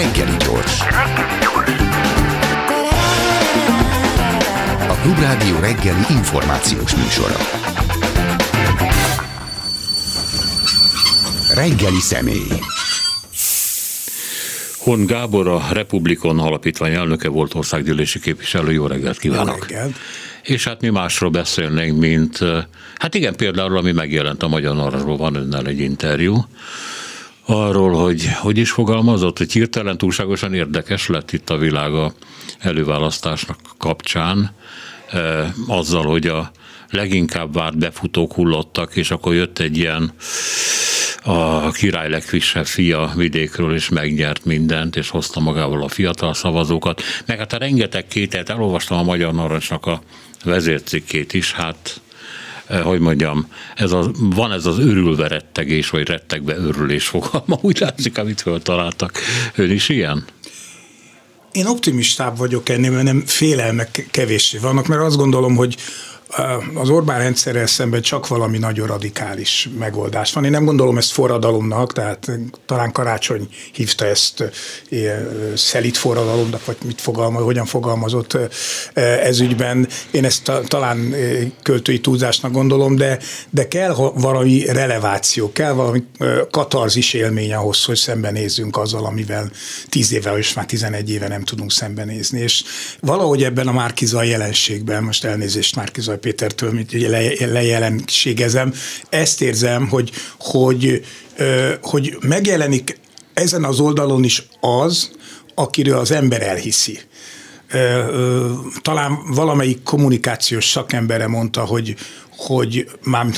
Reggeli gyors. A Klubrádió reggeli információs műsora. Reggeli személy. Horn Gábor, a Republikon alapítvány elnöke, volt országgyűlési képviselő. Jó reggelt kívánok! És hát mi másról beszélnénk, mint... Hát igen, például, ami megjelent a Magyar Narancsban, van önnel egy interjú. Arról, hogy is fogalmazott, hogy hirtelen túlságosan érdekes lett itt a világ a előválasztásnak kapcsán, azzal, hogy a leginkább várt befutók hullottak, és akkor jött egy ilyen a király legfrissebb fia vidékről, és megnyert mindent, és hozta magával a fiatal szavazókat. Meg hát a rengeteg kételyt, elolvastam a Magyar Narancsnak a vezércikkét is, hát hogy mondjam, van ez az örülve rettegés, vagy rettegve örülés fogalma, úgy látszik, amit föltaláltak. Ön is ilyen? Én optimistább vagyok ennél, mert nem félelmek kevéssé vannak, mert azt gondolom, hogy az Orbán rendszerrel szemben csak valami nagyon radikális megoldás van. Én nem gondolom ezt forradalomnak, tehát talán Karácsony hívta ezt szelit forradalomnak, vagy hogyan fogalmazott ez ügyben. Én ezt talán költői túlzásnak gondolom, de kell valami releváció, kell valami katarzis élmény ahhoz, hogy szembenézzünk azzal, amivel 10 évvel, és már 11 éve nem tudunk szembenézni. És valahogy ebben a Márki-Zay jelenségben, most elnézést Márki-Zay Pétertől, mint lejelenségezem, ezt érzem, hogy megjelenik ezen az oldalon is az, akiről az ember elhiszi. Talán valamelyik kommunikációs szakembere mondta, hogy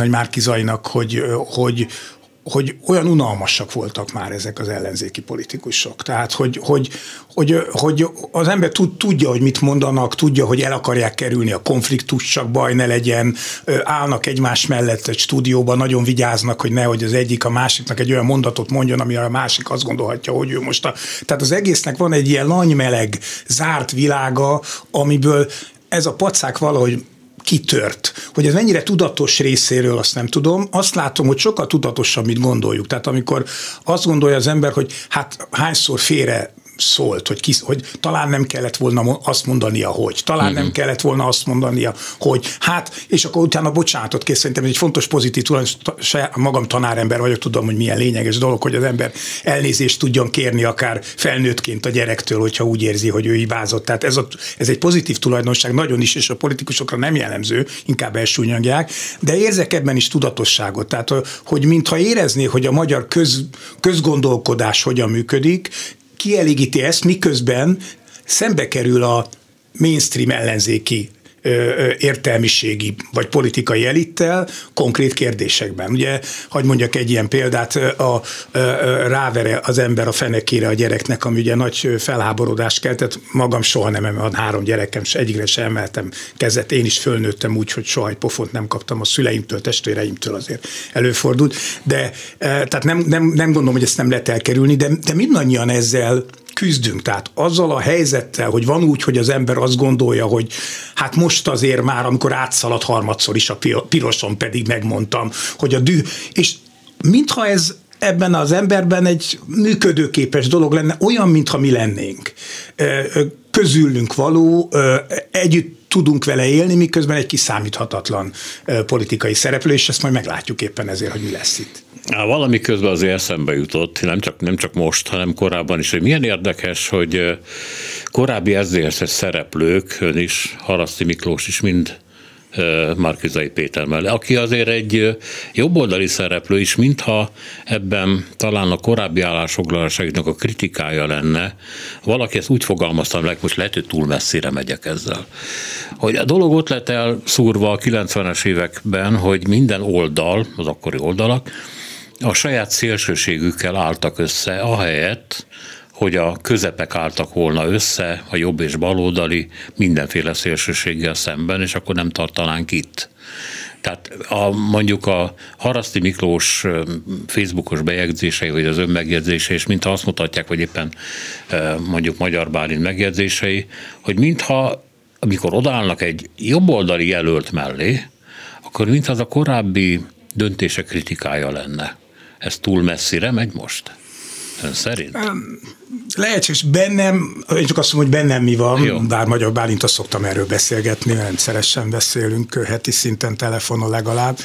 Márki-Zaynak, hogy olyan unalmasak voltak már ezek az ellenzéki politikusok. Tehát, hogy az ember tudja, hogy mit mondanak, tudja, hogy el akarják kerülni a konfliktust, csak baj ne legyen, állnak egymás mellett egy stúdióban, nagyon vigyáznak, hogy nehogy az egyik a másiknak egy olyan mondatot mondjon, amire a másik azt gondolhatja, hogy ő most Tehát az egésznek van egy ilyen lanymeleg, zárt világa, amiből ez a pacák valahogy kitört. Hogy ez mennyire tudatos részéről, azt nem tudom. Azt látom, hogy sokkal tudatosabb, mint gondoljuk. Tehát amikor azt gondolja az ember, hogy hát hányszor félre szólt, hogy talán nem kellett volna azt mondania, hogy. Talán nem kellett volna azt mondania, hogy. Hát, és akkor utána bocsánatot kész. Szerintem ez egy fontos pozitív tulajdonság. Magam tanárember vagyok, tudom, hogy milyen lényeges dolog, hogy az ember elnézést tudjon kérni akár felnőttként a gyerektől, hogyha úgy érzi, hogy ő hibázott. Tehát ez egy pozitív tulajdonság, nagyon is, és a politikusokra nem jellemző, inkább elsúnyogják, de érzek ebben is tudatosságot. Tehát, hogy mintha érezné, hogy a magyar közgondolkodás hogyan működik, kielégíti ezt, miközben szembe kerül a mainstream ellenzéki értelmiségi vagy politikai elittel konkrét kérdésekben. Ugye, hogy mondjak egy ilyen példát, rávere az ember a fenekére a gyereknek, ami ugye nagy felháborodást keltett, magam soha nem emeltem, 3 gyerekem, egyikre sem emeltem kezet, én is fölnőttem úgy, hogy soha egy pofont nem kaptam a szüleimtől, testvéreimtől, azért előfordult, de tehát nem gondolom, hogy ezt nem lehet elkerülni, de mindannyian ezzel küzdünk, tehát azzal a helyzettel, hogy van úgy, hogy az ember azt gondolja, hogy hát most azért már, amikor átszaladt harmadszor is a piroson, pedig megmondtam, hogy és mintha ez ebben az emberben egy működőképes dolog lenne, olyan, mintha mi lennénk. Közülünk való, együtt tudunk vele élni, miközben egy kiszámíthatatlan politikai szereplő, és ezt majd meglátjuk éppen ezért, hogy mi lesz itt. Valami közben azért eszembe jutott, nem csak most, hanem korábban is, hogy milyen érdekes, hogy korábbi SZDSZ-es szereplők, ön is, Haraszti Miklós is, mind Márki-Zay Péter mellé, aki azért egy jobboldali szereplő is, mintha ebben talán a korábbi állásfoglalásaiknak a kritikája lenne. Valaki ezt úgy fogalmaztam meg, most lehet, hogy túl messzire megyek ezzel. Hogy a dolog ott lett elszúrva a 90-es években, hogy minden oldal, az akkori oldalak, a saját szélsőségükkel álltak össze, ahelyett, hogy a közepek álltak volna össze, a jobb és baloldali mindenféle szélsőséggel szemben, és akkor nem tartanánk itt. Tehát mondjuk a Haraszti Miklós Facebookos bejegyzései, vagy az ön megjegyzése, és mintha azt mutatják, vagy éppen mondjuk Magyar Bálint megjegyzései, hogy mintha, amikor odaállnak egy jobboldali jelölt mellé, akkor mintha az a korábbi döntése kritikája lenne. Ez túl messzire megy most? Ön szerint? Lehetséges, bennem, én csak azt mondom, hogy bennem mi van, jó. Bár Magyar Bálint, azt szoktam erről beszélgetni, rendszeresen beszélünk, heti szinten telefonon legalább,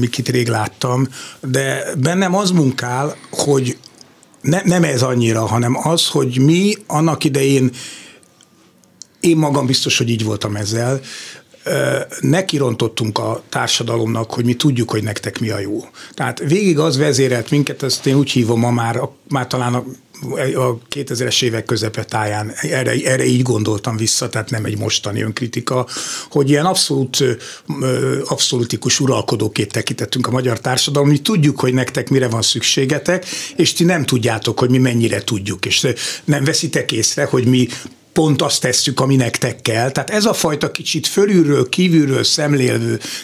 mikit rég láttam, de bennem az munkál, hogy nem ez annyira, hanem az, hogy mi annak idején, én magam biztos, hogy így voltam ezzel, nekirontottunk a társadalomnak, hogy mi tudjuk, hogy nektek mi a jó. Tehát végig az vezérelt minket, ezt én úgy hívom ma már talán a 2000-es évek közepetáján, erre így gondoltam vissza, tehát nem egy mostani önkritika, hogy ilyen abszolútikus uralkodóként tekintettünk a magyar társadalom, mi tudjuk, hogy nektek mire van szükségetek, és ti nem tudjátok, hogy mi mennyire tudjuk, és nem veszitek észre, hogy mi pont azt tesszük, ami nektek kell. Tehát ez a fajta kicsit fölülről, kívülről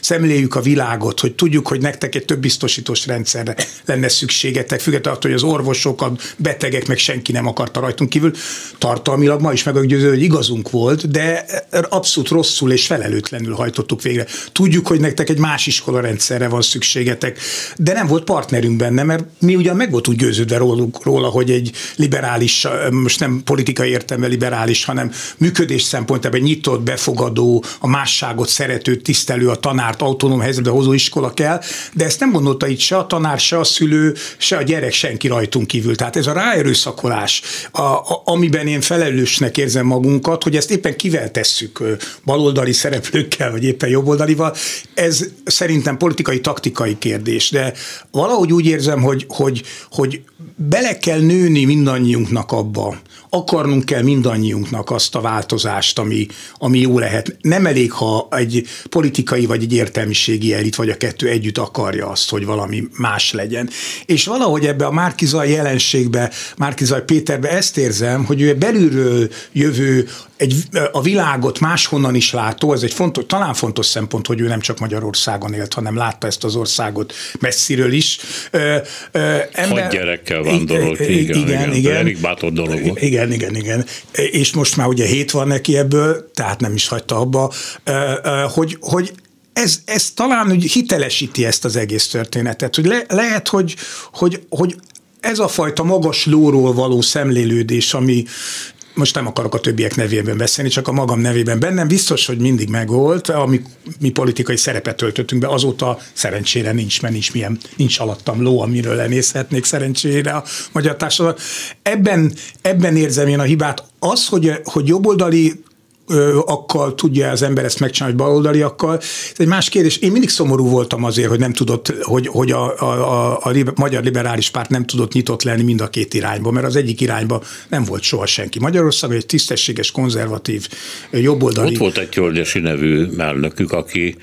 szemléljük a világot, hogy tudjuk, hogy nektek egy több biztosítós rendszerre lenne szükségetek, függetlenül attól, hogy az orvosok, a betegek, meg senki nem akarta rajtunk kívül. Tartalmilag ma is meg vagyok győződve, hogy igazunk volt, de abszolút rosszul és felelőtlenül hajtottuk végre. Tudjuk, hogy nektek egy más iskola rendszerre van szükségetek, de nem volt partnerünk benne, mert mi ugyan meg voltunk győződve róla, hogy egy liberális, most nem politikai értelemben liberális, hanem működés szempontjából nyitott, befogadó, a másságot szerető, tisztelő, a tanárt autonóm helyzetbe hozó iskola kell, de ezt nem gondolta itt se a tanár, se a szülő, se a gyerek, senki rajtunk kívül. Tehát ez a ráerőszakolás, amiben én felelősnek érzem magunkat, hogy ezt éppen kivel tesszük, baloldali szereplőkkel, vagy éppen jobboldalival, ez szerintem politikai, taktikai kérdés, de valahogy úgy érzem, hogy bele kell nőni mindannyiunknak abba, akarnunk kell mindannyiunknak azt a változást, ami jó lehet. Nem elég, ha egy politikai vagy egy értelmiségi elit vagy a kettő együtt akarja azt, hogy valami más legyen. És valahogy ebbe a Márki-Zay jelenségbe, Márki-Zay Péterbe ezt érzem, hogy ő belülről jövő, a világot máshonnan is látó, ez egy fontos, talán fontos szempont, hogy ő nem csak Magyarországon élt, hanem látta ezt az országot messziről is. Hat gyerekkel vándorolt, igen. Elég bátor dolog volt. Igen. És most már ugye 7 van neki ebből, tehát nem is hagyta abba, hogy ez talán úgy hitelesíti ezt az egész történetet, hogy lehet, hogy ez a fajta magas lóról való szemlélődés, ami most nem akarok a többiek nevében beszélni, csak a magam nevében. Bennem biztos, hogy mindig megvolt, ami mi politikai szerepet töltöttünk be, azóta szerencsére nincs, mert nincs alattam ló, amiről lenézhetnék szerencsére a magyar társadalom. Ebben érzem én a hibát. Az, hogy jobboldali akkal tudja az ember ezt megcsinálni, hogy baloldaliakkal. Ez egy más kérdés. Én mindig szomorú voltam azért, hogy nem tudott, hogy a Magyar Liberális Párt nem tudott nyitott lenni mind a két irányba, mert az egyik irányba nem volt soha senki. Magyarországon egy tisztességes, konzervatív, jobboldali... Ott volt egy Jörgyesi nevű elnökük, aki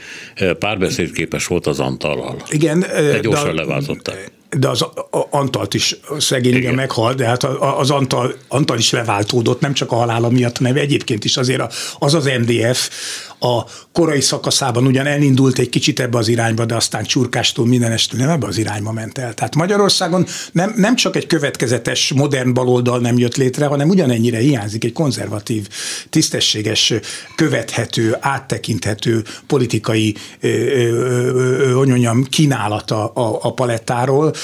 párbeszédképes volt az Antallal. Igen. De gyorsan leváltották. De az Antalt is szegényen meghalt, de hát az Antal is leváltódott, nem csak a halála miatt, hanem egyébként is azért az MDF a korai szakaszában ugyan elindult egy kicsit ebbe az irányba, de aztán Csurkástól mindenestől nem ebbe az irányba ment el. Tehát Magyarországon nem csak egy következetes, modern baloldal nem jött létre, hanem ugyanennyire hiányzik egy konzervatív, tisztességes, követhető, áttekinthető politikai kínálata a palettáról,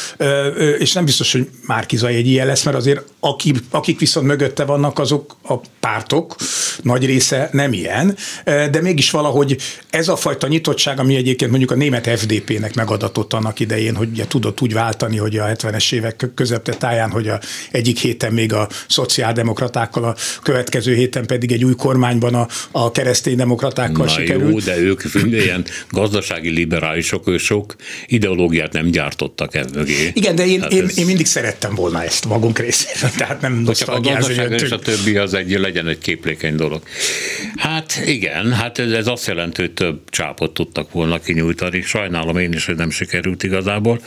és nem biztos, hogy Márki-Zay egy ilyen lesz, mert azért akik viszont mögötte vannak, azok a pártok nagy része nem ilyen, de mégis valahogy ez a fajta nyitottság, ami egyébként mondjuk a német FDP-nek megadatott annak idején, hogy ugye tudott úgy váltani, hogy a 70-es évek közeptetáján, hogy egyik héten még a szociáldemokratákkal, a következő héten pedig egy új kormányban a kereszténydemokratákkal sikerült. Jó, de ők ilyen gazdasági liberálisok, ők sok ideológiát nem gyártottak mögé. Igen, de én mindig szerettem volna ezt magunk részéről, tehát nem nosztalgiázom. A és a többi az egy, legyen egy képlékeny dolog. Hát igen, hát ez azt jelenti, hogy több csápot tudtak volna kinyújtani. Sajnálom én is, hogy nem sikerült igazából.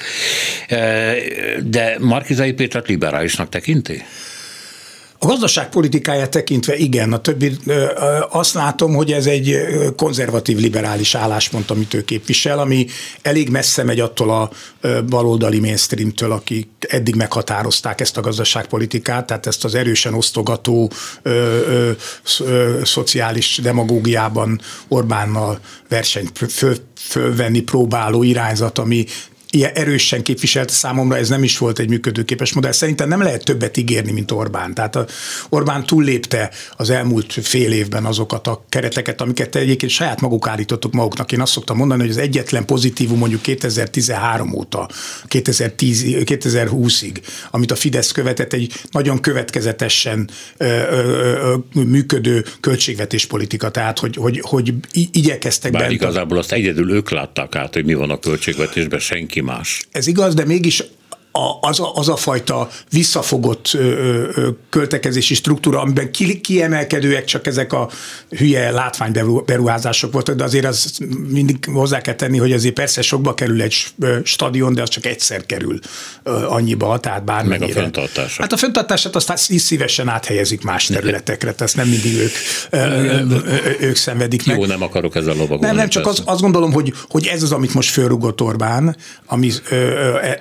De Márki-Zay Pétert liberálisnak tekinti? A gazdaságpolitikáját tekintve igen, a többi azt látom, hogy ez egy konzervatív liberális álláspont, amit ő képvisel, ami elég messze megy attól a baloldali mainstreamtől, akik eddig meghatározták ezt a gazdaságpolitikát, tehát ezt az erősen osztogató szociális demagógiában Orbánnal versenyt fölvenni próbáló irányzat, ami ilyen erősen képviselt, számomra ez nem is volt egy működőképes modell. Szerintem nem lehet többet ígérni, mint Orbán. Tehát Orbán túllépte az elmúlt fél évben azokat a kereteket, amiket egyébként saját maguk állítottuk maguknak. Én azt szoktam mondani, hogy az egyetlen pozitívum mondjuk 2013 óta, 2020-ig, amit a Fidesz követett, egy nagyon következetesen működő költségvetéspolitika. Tehát, hogy igyekeztek benne. Bár igazából azt egyedül ők látták át, hogy mi van a költségvetésben, senki más. Ez igaz, de mégis az a fajta visszafogott költekezési struktúra, amiben kiemelkedőek csak ezek a hülye látványberuházások voltak, de azért az mindig hozzá kell tenni, hogy azért persze sokba kerül egy stadion, de az csak egyszer kerül annyiba, tehát bármennyire. Meg a fenntartását. Hát a fenntartását aztán szívesen áthelyezik más területekre, tehát nem mindig ők szenvedik meg. Jó, nem akarok ezzel lovagolni. Nem, csak azt gondolom, hogy ez az, amit most fölrugott Orbán, ami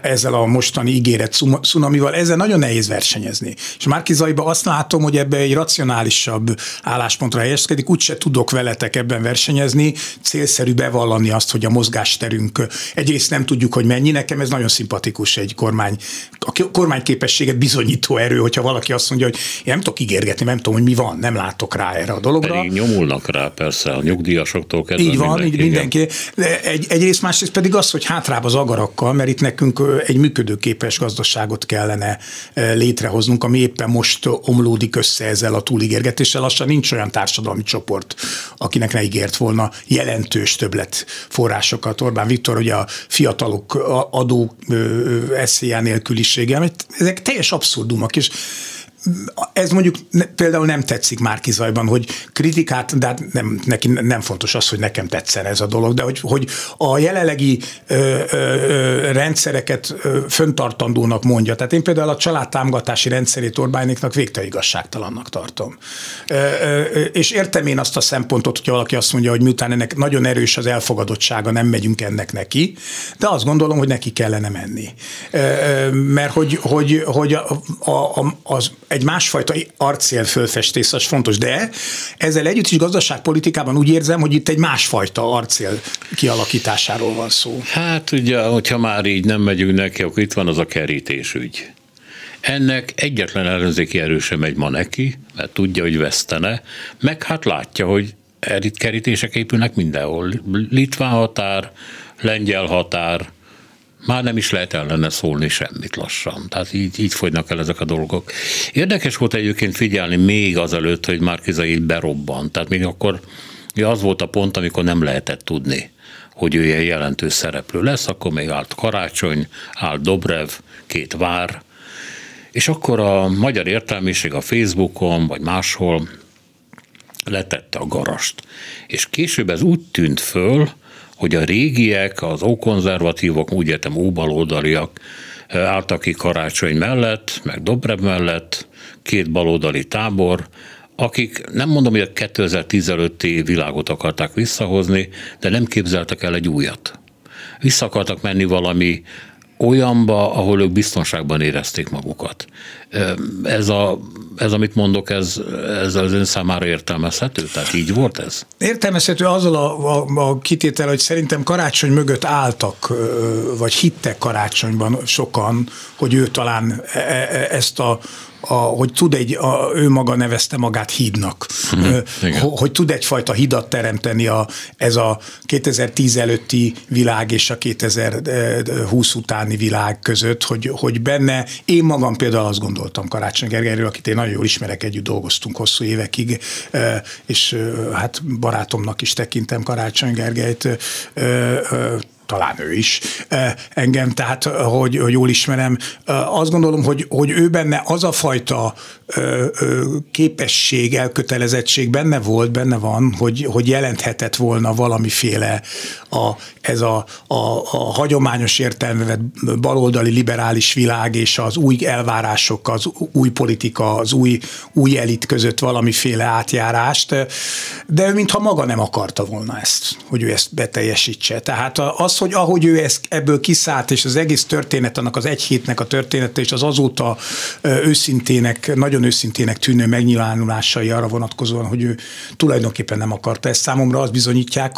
ezzel a mostani ígéret cunamival, ezzel nagyon nehéz versenyezni. És Márki-Zayban azt látom, hogy ebbe egy racionálisabb álláspontra helyezkedik, úgyse tudok veletek ebben versenyezni, célszerű bevallani azt, hogy a mozgásterünk egyrészt nem tudjuk, hogy mennyi, nekem ez nagyon szimpatikus egy kormány, a kormányképességet bizonyító erő, hogyha valaki azt mondja, hogy én nem tudok ígérgetni, nem tudom, hogy mi van, nem látok rá erre a dologra. Pedig nyomulnak rá persze a nyugdíjasoktól kezdve. Így van, mindenki. Egyrészt, másrészt pedig az, hogy hátrább az agarakkal, mert itt nekünk egy működőképes gazdaságot kellene létrehoznunk, ami éppen most omlódik össze ezzel a túlígérgetéssel. Lassan nincs olyan társadalmi csoport, akinek ne ígért volna jelentős többlet forrásokat. Orbán Viktor, ugye a fiatalok adó SZIA nélkülisége, ezek teljes abszurdumok, és ez mondjuk például nem tetszik Márki-Zayban, hogy kritikát, de nem, neki nem fontos az, hogy nekem tetszen ez a dolog, de hogy a jelenlegi rendszereket föntartandónak mondja. Tehát én például a családtámogatási rendszerét Orbánéknak végtelen igazságtalannak tartom. És értem én azt a szempontot, hogyha valaki azt mondja, hogy miután ennek nagyon erős az elfogadottsága, nem megyünk ennek neki, de azt gondolom, hogy neki kellene menni. Mert hogy az egy másfajta arcél fölfestés, az fontos, de ezzel együtt is gazdaságpolitikában úgy érzem, hogy itt egy másfajta arcél kialakításáról van szó. Hát ugye, hogyha már így nem megyünk neki, akkor itt van az a kerítésügy. Ennek egyetlen ellenzéki erő sem megy ma neki, mert tudja, hogy vesztene, meg hát látja, hogy kerítések épülnek mindenhol. Litván határ, lengyel határ, már nem is lehet ellene szólni semmit lassan. Tehát így fogynak el ezek a dolgok. Érdekes volt egyébként figyelni még azelőtt, hogy Márki-Zay itt berobbant. Tehát még akkor az volt a pont, amikor nem lehetett tudni, hogy ő ilyen jelentős szereplő lesz. Akkor még állt Karácsony, állt Dobrev, két vár. És akkor a magyar értelmiség a Facebookon, vagy máshol letette a garast. És később ez úgy tűnt föl, hogy a régiek, az ókonzervatívok, úgy értem óbaloldaliak álltak ki Karácsony mellett, meg Dobrev mellett, két baloldali tábor, akik nem mondom, hogy a 2015-i világot akarták visszahozni, de nem képzeltek el egy újat. Vissza akartak menni valami olyanba, ahol ők biztonságban érezték magukat. Ez amit mondok, ez az ön számára értelmezhető? Tehát így volt ez? Értelmezhető azzal a kitétel, hogy szerintem Karácsony mögött álltak, vagy hittek Karácsonyban sokan, hogy ő talán ezt hogy tud ő maga nevezte magát hídnak, hogy tud egyfajta hidat teremteni ez a 2010 előtti világ és a 2020 utáni világ között, hogy benne, én magam például azt gondoltam Karácsony Gergelyről, akit én nagyon jól ismerek, együtt dolgoztunk hosszú évekig, és hát barátomnak is tekintem Karácsony Gergelyt, talán ő is engem, tehát hogy jól ismerem. Azt gondolom, hogy ő benne az a fajta képesség, elkötelezettség benne van, hogy jelenthetett volna valamiféle ez a hagyományos értelmevet baloldali liberális világ és az új elvárások, az új politika, az új elit között valamiféle átjárást, de ő mintha maga nem akarta volna ezt, hogy ő ezt beteljesítse. Tehát az az, hogy ahogy ő ebből kiszállt, és az egész történet, annak az egy hétnek a története, és az azóta őszintének, nagyon őszintének tűnő megnyilvánulásai arra vonatkozóan, hogy ő tulajdonképpen nem akarta ezt, számomra azt bizonyítják,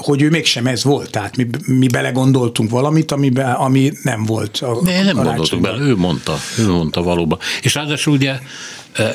hogy ő mégsem ez volt. Tehát mi belegondoltunk valamit, ami nem volt. De nem gondoltuk bele, ő mondta valóban. És ráadásul ugye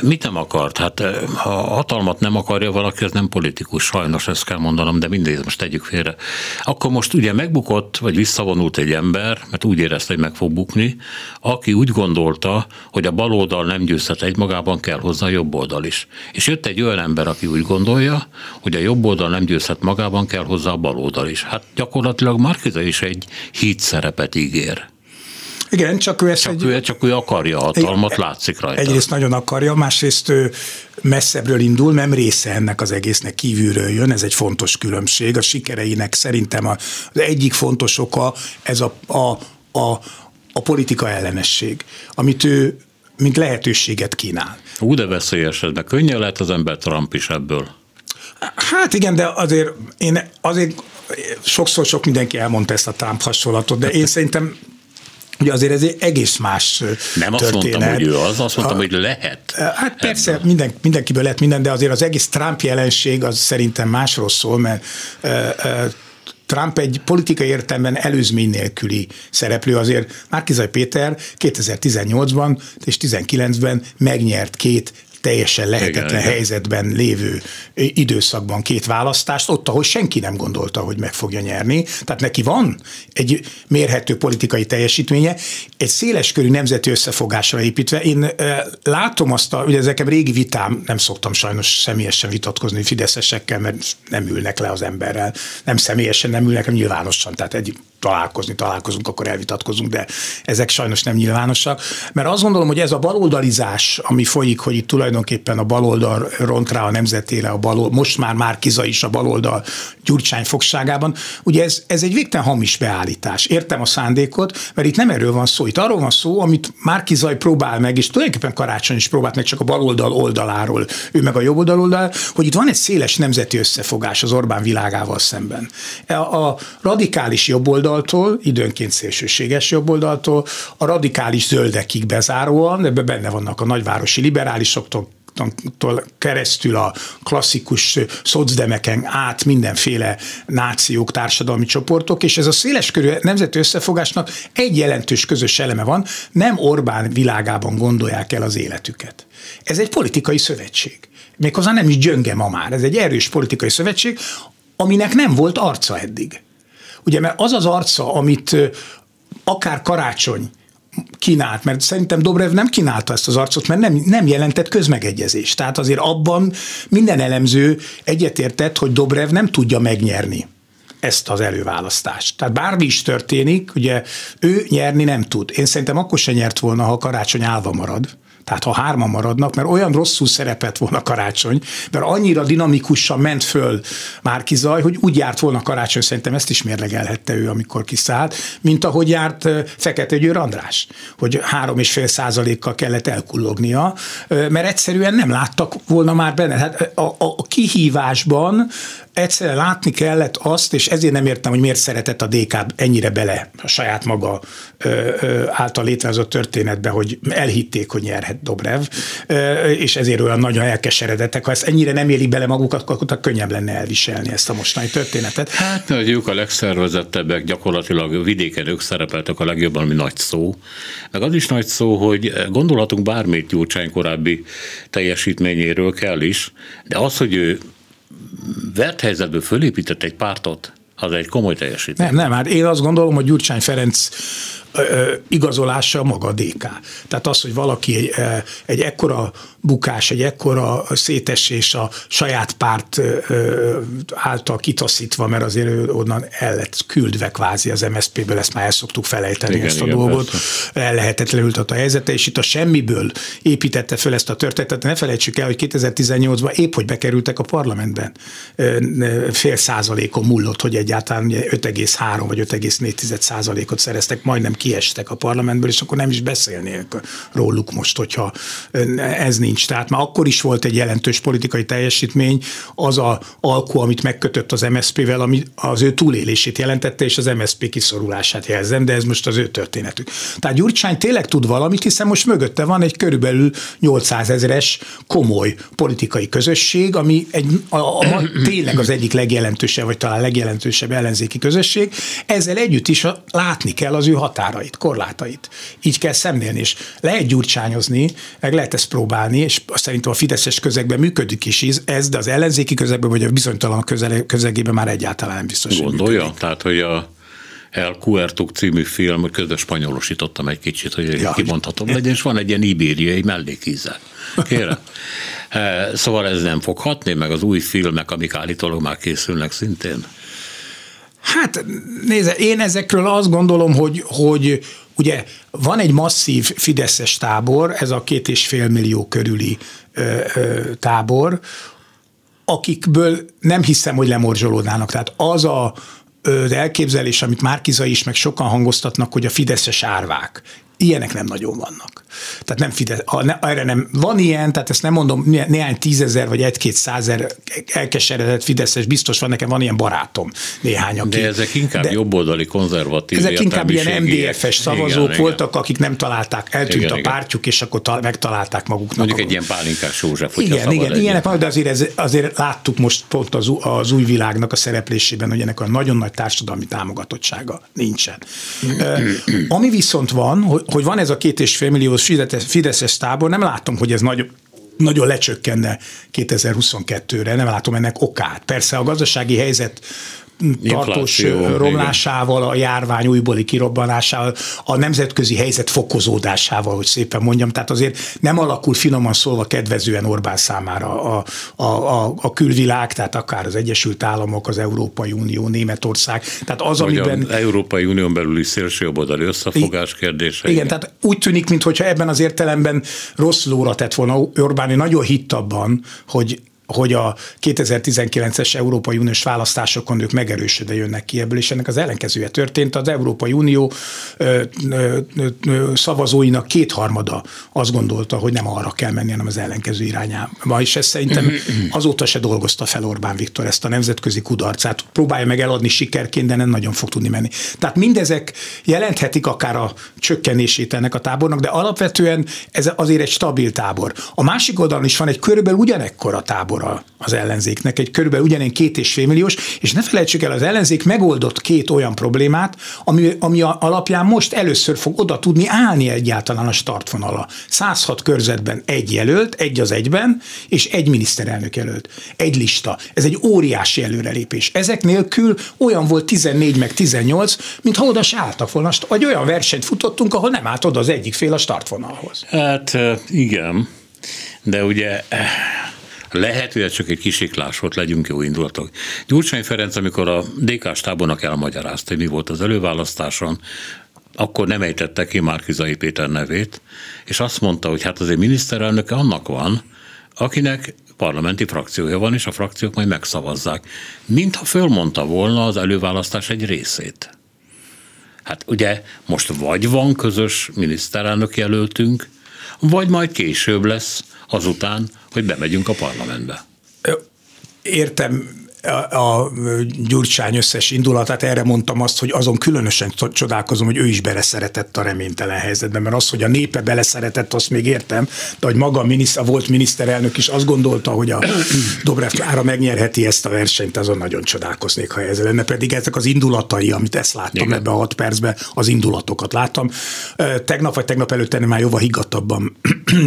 mit nem akart? Hát ha hatalmat nem akarja valaki, az nem politikus, sajnos ezt kell mondanom, de mindegy, most tegyük félre. Akkor most ugye megbukott, vagy visszavonult egy ember, mert úgy érezte, hogy meg fog bukni, aki úgy gondolta, hogy a baloldal nem győzhet egymagában, kell hozzá a jobb oldal is. És jött egy olyan ember, aki úgy gondolja, hogy a jobb oldal nem győzhet magában, kell hozzá a baloldal is. Hát gyakorlatilag Márki-Zay is egy híd szerepet ígér. Igen, csak ő akarja a hatalmat, látszik rajta. Egyrészt nagyon akarja, másrészt ő messzebbről indul, nem része ennek az egésznek, kívülről jön, ez egy fontos különbség. A sikereinek szerintem az egyik fontos oka ez a politika ellenesség, amit ő mint lehetőséget kínál. Úgy de veszélyes, de könnyen lehet az ember Trump is ebből. Hát igen, de azért sokszor sok mindenki elmondta ezt a Trump hasonlatot, de én szerintem ugye azért ez egy egész más történet. Nem azt mondtam, hogy ő az, azt mondtam, hogy lehet. Hát persze, mindenkiből lehet minden, de azért az egész Trump jelenség az szerintem másról szól, mert Trump egy politikai értelemben előzmény nélküli szereplő. Azért Márki-Zay Péter 2018-ban és 2019-ben megnyert két teljesen lehetetlen helyzetben lévő időszakban két választást, ott, ahol senki nem gondolta, hogy meg fogja nyerni. Tehát neki van egy mérhető politikai teljesítménye, egy széleskörű nemzeti összefogásra építve. Én látom azt, ugye ez nekem régi vitám, nem szoktam sajnos személyesen vitatkozni fideszesekkel, mert nem ülnek le az emberrel. Nem személyesen nem ülnek, hanem nyilvánosan. Tehát találkozunk, akkor elvitatkozunk, de ezek sajnos nem nyilvánosak. Mert azt gondolom, hogy ez a baloldalizás, ami folyik, hogy itt tulajdonképpen a baloldal ront rá a nemzetére, most már Márki-Zay is a baloldal Gyurcsány fogságában. Ugye ez egy végtelen hamis beállítás. Értem a szándékot, mert itt nem erről van szó. Itt arról van szó, amit Márki-Zay próbál meg, és tulajdonképpen Karácsony is próbált meg, csak a baloldal oldaláról, ő meg a jobb oldal, hogy itt van egy széles nemzeti összefogás az Orbán világával szemben. A radikális jobboldaltól, időnként szélsőséges jobboldaltól, a radikális zöldekig bezáróan, ebben benne vannak a nagyvárosi liberálisoktól, keresztül a klasszikus szocdemeken át mindenféle nációk, társadalmi csoportok, és ez a széleskörű nemzeti összefogásnak egy jelentős közös eleme van, nem Orbán világában gondolják el az életüket. Ez egy politikai szövetség. Méghozzá nem is gyönge ma már, ez egy erős politikai szövetség, aminek nem volt arca eddig. Ugye, mert az az arca, amit akár Karácsony kínált, mert szerintem Dobrev nem kínálta ezt az arcot, mert nem jelentett közmegegyezést. Tehát azért abban minden elemző egyetértett, hogy Dobrev nem tudja megnyerni ezt az előválasztást. Tehát bármi is történik, ugye ő nyerni nem tud. Én szerintem akkor se nyert volna, ha Karácsony állva marad. Tehát ha hárman maradnak, mert olyan rosszul szerepelt volna Karácsony, mert annyira dinamikusan ment föl Márki-Zay, hogy úgy járt volna Karácsony, szerintem ezt is mérlegelhette ő, amikor kiszállt, mint ahogy járt Fekete Győr András, hogy 3,5%-kal kellett elkullognia, mert egyszerűen nem láttak volna már benne. Hát a kihívásban egyszerűen látni kellett azt, és ezért nem értem, hogy miért szeretett a DK ennyire bele a saját maga által létrehozott történetbe, hogy elhitték, hogy nyerhet Dobrev, és ezért olyan nagyon elkeseredettek. Ha ezt ennyire nem élik bele magukat, akkor könnyebb lenne elviselni ezt a mostani történetet. Hát, hogy ők a legszervezettebbek, gyakorlatilag vidéken ők szerepeltek a legjobban, ami nagy szó. Meg az is nagy szó, hogy gondolhatunk bármit Gyurcsány korábbi teljesítményéről, kell is, de az, hogy ő vert helyzetből fölépített egy pártot, az egy komoly teljesítmény. Nem, hát én azt gondolom, hogy Gyurcsány Ferenc igazolása maga a DK. Tehát az, hogy valaki egy ekkora bukás, egy ekkora szétesés a saját párt által kitaszítva, mert azért onnan el lett küldve kvázi az MSZP-ből, ezt már el szoktuk felejteni, ezt a dolgot, ellehetetlenült a helyzete, és itt a semmiből építette föl ezt a történetet. Ne felejtsük el, hogy 2018-ban épp hogy bekerültek a parlamentben. 0,5%-on múlott, hogy egyáltalán 5,3 vagy 5,4% -ot szereztek, majdnem kiestek a parlamentből, és akkor nem is beszélnék róluk most, hogyha ez nincs. Tehát már akkor is volt egy jelentős politikai teljesítmény, az a alkú, amit megkötött az MSZP-vel, ami az ő túlélését jelentette, és az MSZP kiszorulását jelzem, de ez most az ő történetük. Tehát Gyurcsány tényleg tud valamit, hiszen most mögötte van egy körülbelül 800 000-es komoly politikai közösség, ami tényleg az egyik legjelentősebb, vagy talán legjelentősebb ellenzéki közösség. Ezzel együtt is látni kell az ő határait, korlátait. Így kell szemlélni, és lehet gyurcsányozni, meg lehet ezt próbálni, és szerintem a fideszes közegben működik is ez, de az ellenzéki közegben, vagy a bizonytalan közegében már egyáltalán nem biztos, hogy gondolja? Tehát, hogy a Elkuertuk című film, közben spanyolosítottam egy kicsit, hogy kimondhatom legyen, és van egy ilyen ibériai mellékíze. Kérem. Szóval ez nem fog hatni, meg az új filmek, amik állítólag már készülnek szintén? Hát nézze, én ezekről azt gondolom, hogy ugye van egy masszív fideszes tábor, ez a 2,5 millió körüli tábor, akikből nem hiszem, hogy lemorzsolódnának. Tehát az a elképzelés, amit Márki-Zay is, meg sokan hangoztatnak, hogy a fideszes árvák. Ilyenek nem nagyon vannak. Tehát nem Fidesz, erre nem van ilyen, tehát ezt nem mondom, néhány 10 000 vagy 1-200 000 elkeseredett fideszes biztos van, nekem van ilyen barátom néhány, aki. De ezek inkább jobboldali konzervatív. Ezek inkább ilyen MDF-es szavazók voltak, akik nem találták, eltűnt a pártjuk, és akkor megtalálták maguknak. Mondjuk egy ilyen Pálinkás József. Igen, ilyenek van, de azért láttuk most pont az új világnak a szereplésében, hogy ennek olyan nagyon nagy társadalmi támogatottsága nincsen. Ami viszont van, hogy van ez a 2,5 milliós fideszes tábor, nem látom, hogy ez nagyon lecsökkenne 2022-re, nem látom ennek okát. Persze a gazdasági helyzet tartós romlásával, a járvány újbóli kirobbanásával, a nemzetközi helyzet fokozódásával, hogy szépen mondjam. Tehát azért nem alakul finoman szólva kedvezően Orbán számára a külvilág, tehát akár az Egyesült Államok, az Európai Unió, Németország. Tehát az, amiben... Az Európai Unión belüli szélsőjobboldali összefogás kérdése. Igen, tehát úgy tűnik, mintha ebben az értelemben rossz lóra tett volna Orbán, ő nagyon hitt abban, hogy a 2019-es Európai Uniós választásokon ők megerősödve jönnek ki ebből, és ennek az ellenkezője történt. Az Európai Unió szavazóinak 2/3 azt gondolta, hogy nem arra kell menni, hanem az ellenkező irányába. És ezt szerintem azóta se dolgozta fel Orbán Viktor, ezt a nemzetközi kudarcát. Próbálja meg eladni sikerként, de nem nagyon fog tudni menni. Tehát mindezek jelenthetik akár a csökkenését ennek a tábornak, de alapvetően ez azért egy stabil tábor. A másik oldalon is van egy körülbelül ugyanekkora tábor az ellenzéknek, egy körülbelül ugyanilyen 2,5 milliós, és ne felejtsük el, az ellenzék megoldott két olyan problémát, ami alapján most először fog oda tudni állni egyáltalán a startvonala. 106 körzetben egy jelölt, egy az egyben, és egy miniszterelnök jelölt. Egy lista. Ez egy óriási előrelépés. Ezek nélkül olyan volt 14 meg 18, mintha oda se álltak volna. Vagy olyan versenyt futottunk, ahol nem állt oda az egyik fél a startvonalhoz. Hát igen, de ugye... Lehet, hogy ez csak egy kisiklás volt, legyünk jó indulatok. Gyurcsány Ferenc, amikor a DK-s tábornak elmagyarázta, hogy mi volt az előválasztáson, akkor nem ejtette ki Márki-Zay Péter nevét, és azt mondta, hogy hát azért miniszterelnöke annak van, akinek parlamenti frakciója van, és a frakciók majd megszavazzák. Mintha fölmondta volna az előválasztás egy részét. Hát ugye most vagy van közös miniszterelnök jelöltünk, vagy majd később lesz azután, hogy bemegyünk a parlamentbe. Értem a Gyurcsány összes indulatát, erre mondtam azt, hogy azon különösen csodálkozom, hogy ő is beleszeretett a reménytelen helyzetben, mert az, hogy a népe beleszeretett, azt még értem, de hogy maga a volt miniszterelnök is azt gondolta, hogy a Dobrev Klára megnyerheti ezt a versenyt, azon nagyon csodálkoznék, ha ez lenne, pedig ezek az indulatai, amit ezt láttam ebbe a 6 percben, az indulatokat láttam. Tegnap vagy tegnap előtt már jóval higgadtabban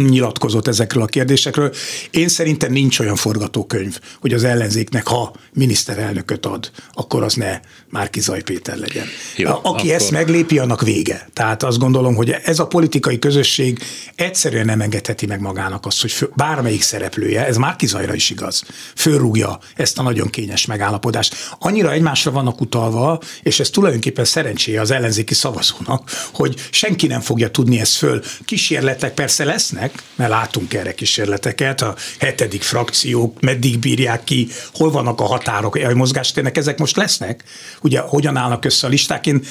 nyilatkozott ezekről a kérdésekről. Én szerintem nincs olyan forgatókönyv, hogy az ellenzéknek, ha miniszterelnököt ad, akkor az ne Márki-Zay Péter legyen. Jó, aki ezt meglépi, annak vége. Tehát azt gondolom, hogy ez a politikai közösség egyszerűen nem engedheti meg magának azt, hogy bármelyik szereplője, ez Márki-Zayra is igaz, fölrúgja ezt a nagyon kényes megállapodást. Annyira egymásra vannak utalva, és ez tulajdonképpen szerencséje az ellenzéki szavazónak, hogy senki nem fogja tudni ezt föl. Kísérletek persze lesz, lesznek, mert látunk erre kísérleteket, a hetedik frakciók meddig bírják ki, hol vannak a határok, a mozgástérnek, ezek most lesznek? Ugye hogyan állnak össze a listák? Én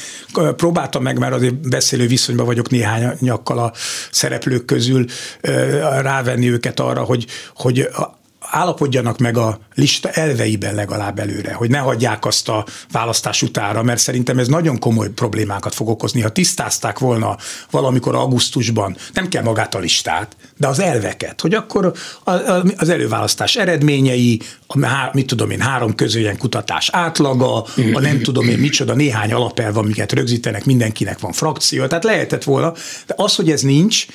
próbáltam meg, mert azért beszélő viszonyban vagyok néhányakkal a szereplők közül, rávenni őket arra, hogy állapodjanak meg a lista elveiben legalább előre, hogy ne hagyják azt a választás utára, mert szerintem ez nagyon komoly problémákat fog okozni. Ha tisztázták volna valamikor augusztusban, nem kell magát a listát, de az elveket, hogy akkor az előválasztás eredményei, három közöjen kutatás átlaga, a nem tudom én micsoda, néhány alapelv, amiket rögzítenek, mindenkinek van frakció, tehát lehetett volna, de az, hogy ez nincs,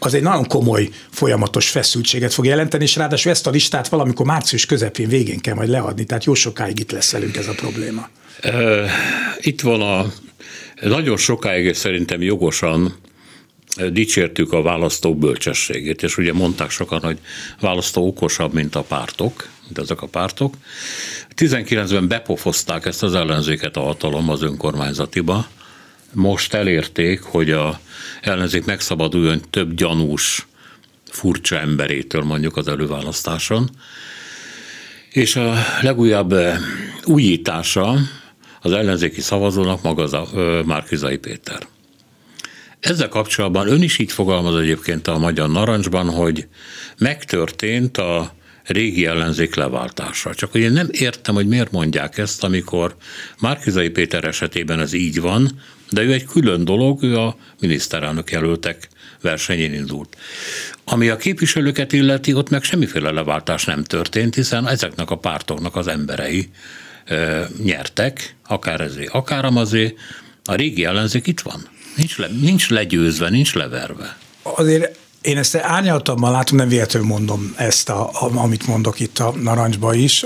az egy nagyon komoly folyamatos feszültséget fog jelenteni, és ráadásul ezt a listát valamikor március közepén végén kell majd leadni, tehát jó sokáig itt lesz velünk ez a probléma. Itt van nagyon sokáig szerintem jogosan dicsértük a választók bölcsességét, és ugye mondták sokan, hogy választó okosabb, mint a pártok, mint ezek a pártok. 19-ben bepofozták ezt az ellenzéket a hatalom az önkormányzatiba. Most elérték, hogy az ellenzék megszabaduljon több gyanús, furcsa emberétől mondjuk az előválasztáson. És a legújabb újítása az ellenzéki szavazónak maga az Márki-Zay Péter. Ezzel kapcsolatban ön is így fogalmaz egyébként a Magyar Narancsban, hogy megtörtént a régi ellenzék leváltása. Csak hogy én nem értem, hogy miért mondják ezt, amikor Márki-Zay Péter esetében ez így van, de ő egy külön dolog, ő a miniszterelnök jelöltek versenyén indult. Ami a képviselőket illeti, ott meg semmiféle leváltás nem történt, hiszen ezeknek a pártoknak az emberei nyertek, akár ezé, akár amazé. A régi ellenzék itt van. Nincs legyőzve, nincs leverve. Azért én ezt árnyaltabban látom, nem véletlenül mondom ezt, amit mondok itt a Narancsban is,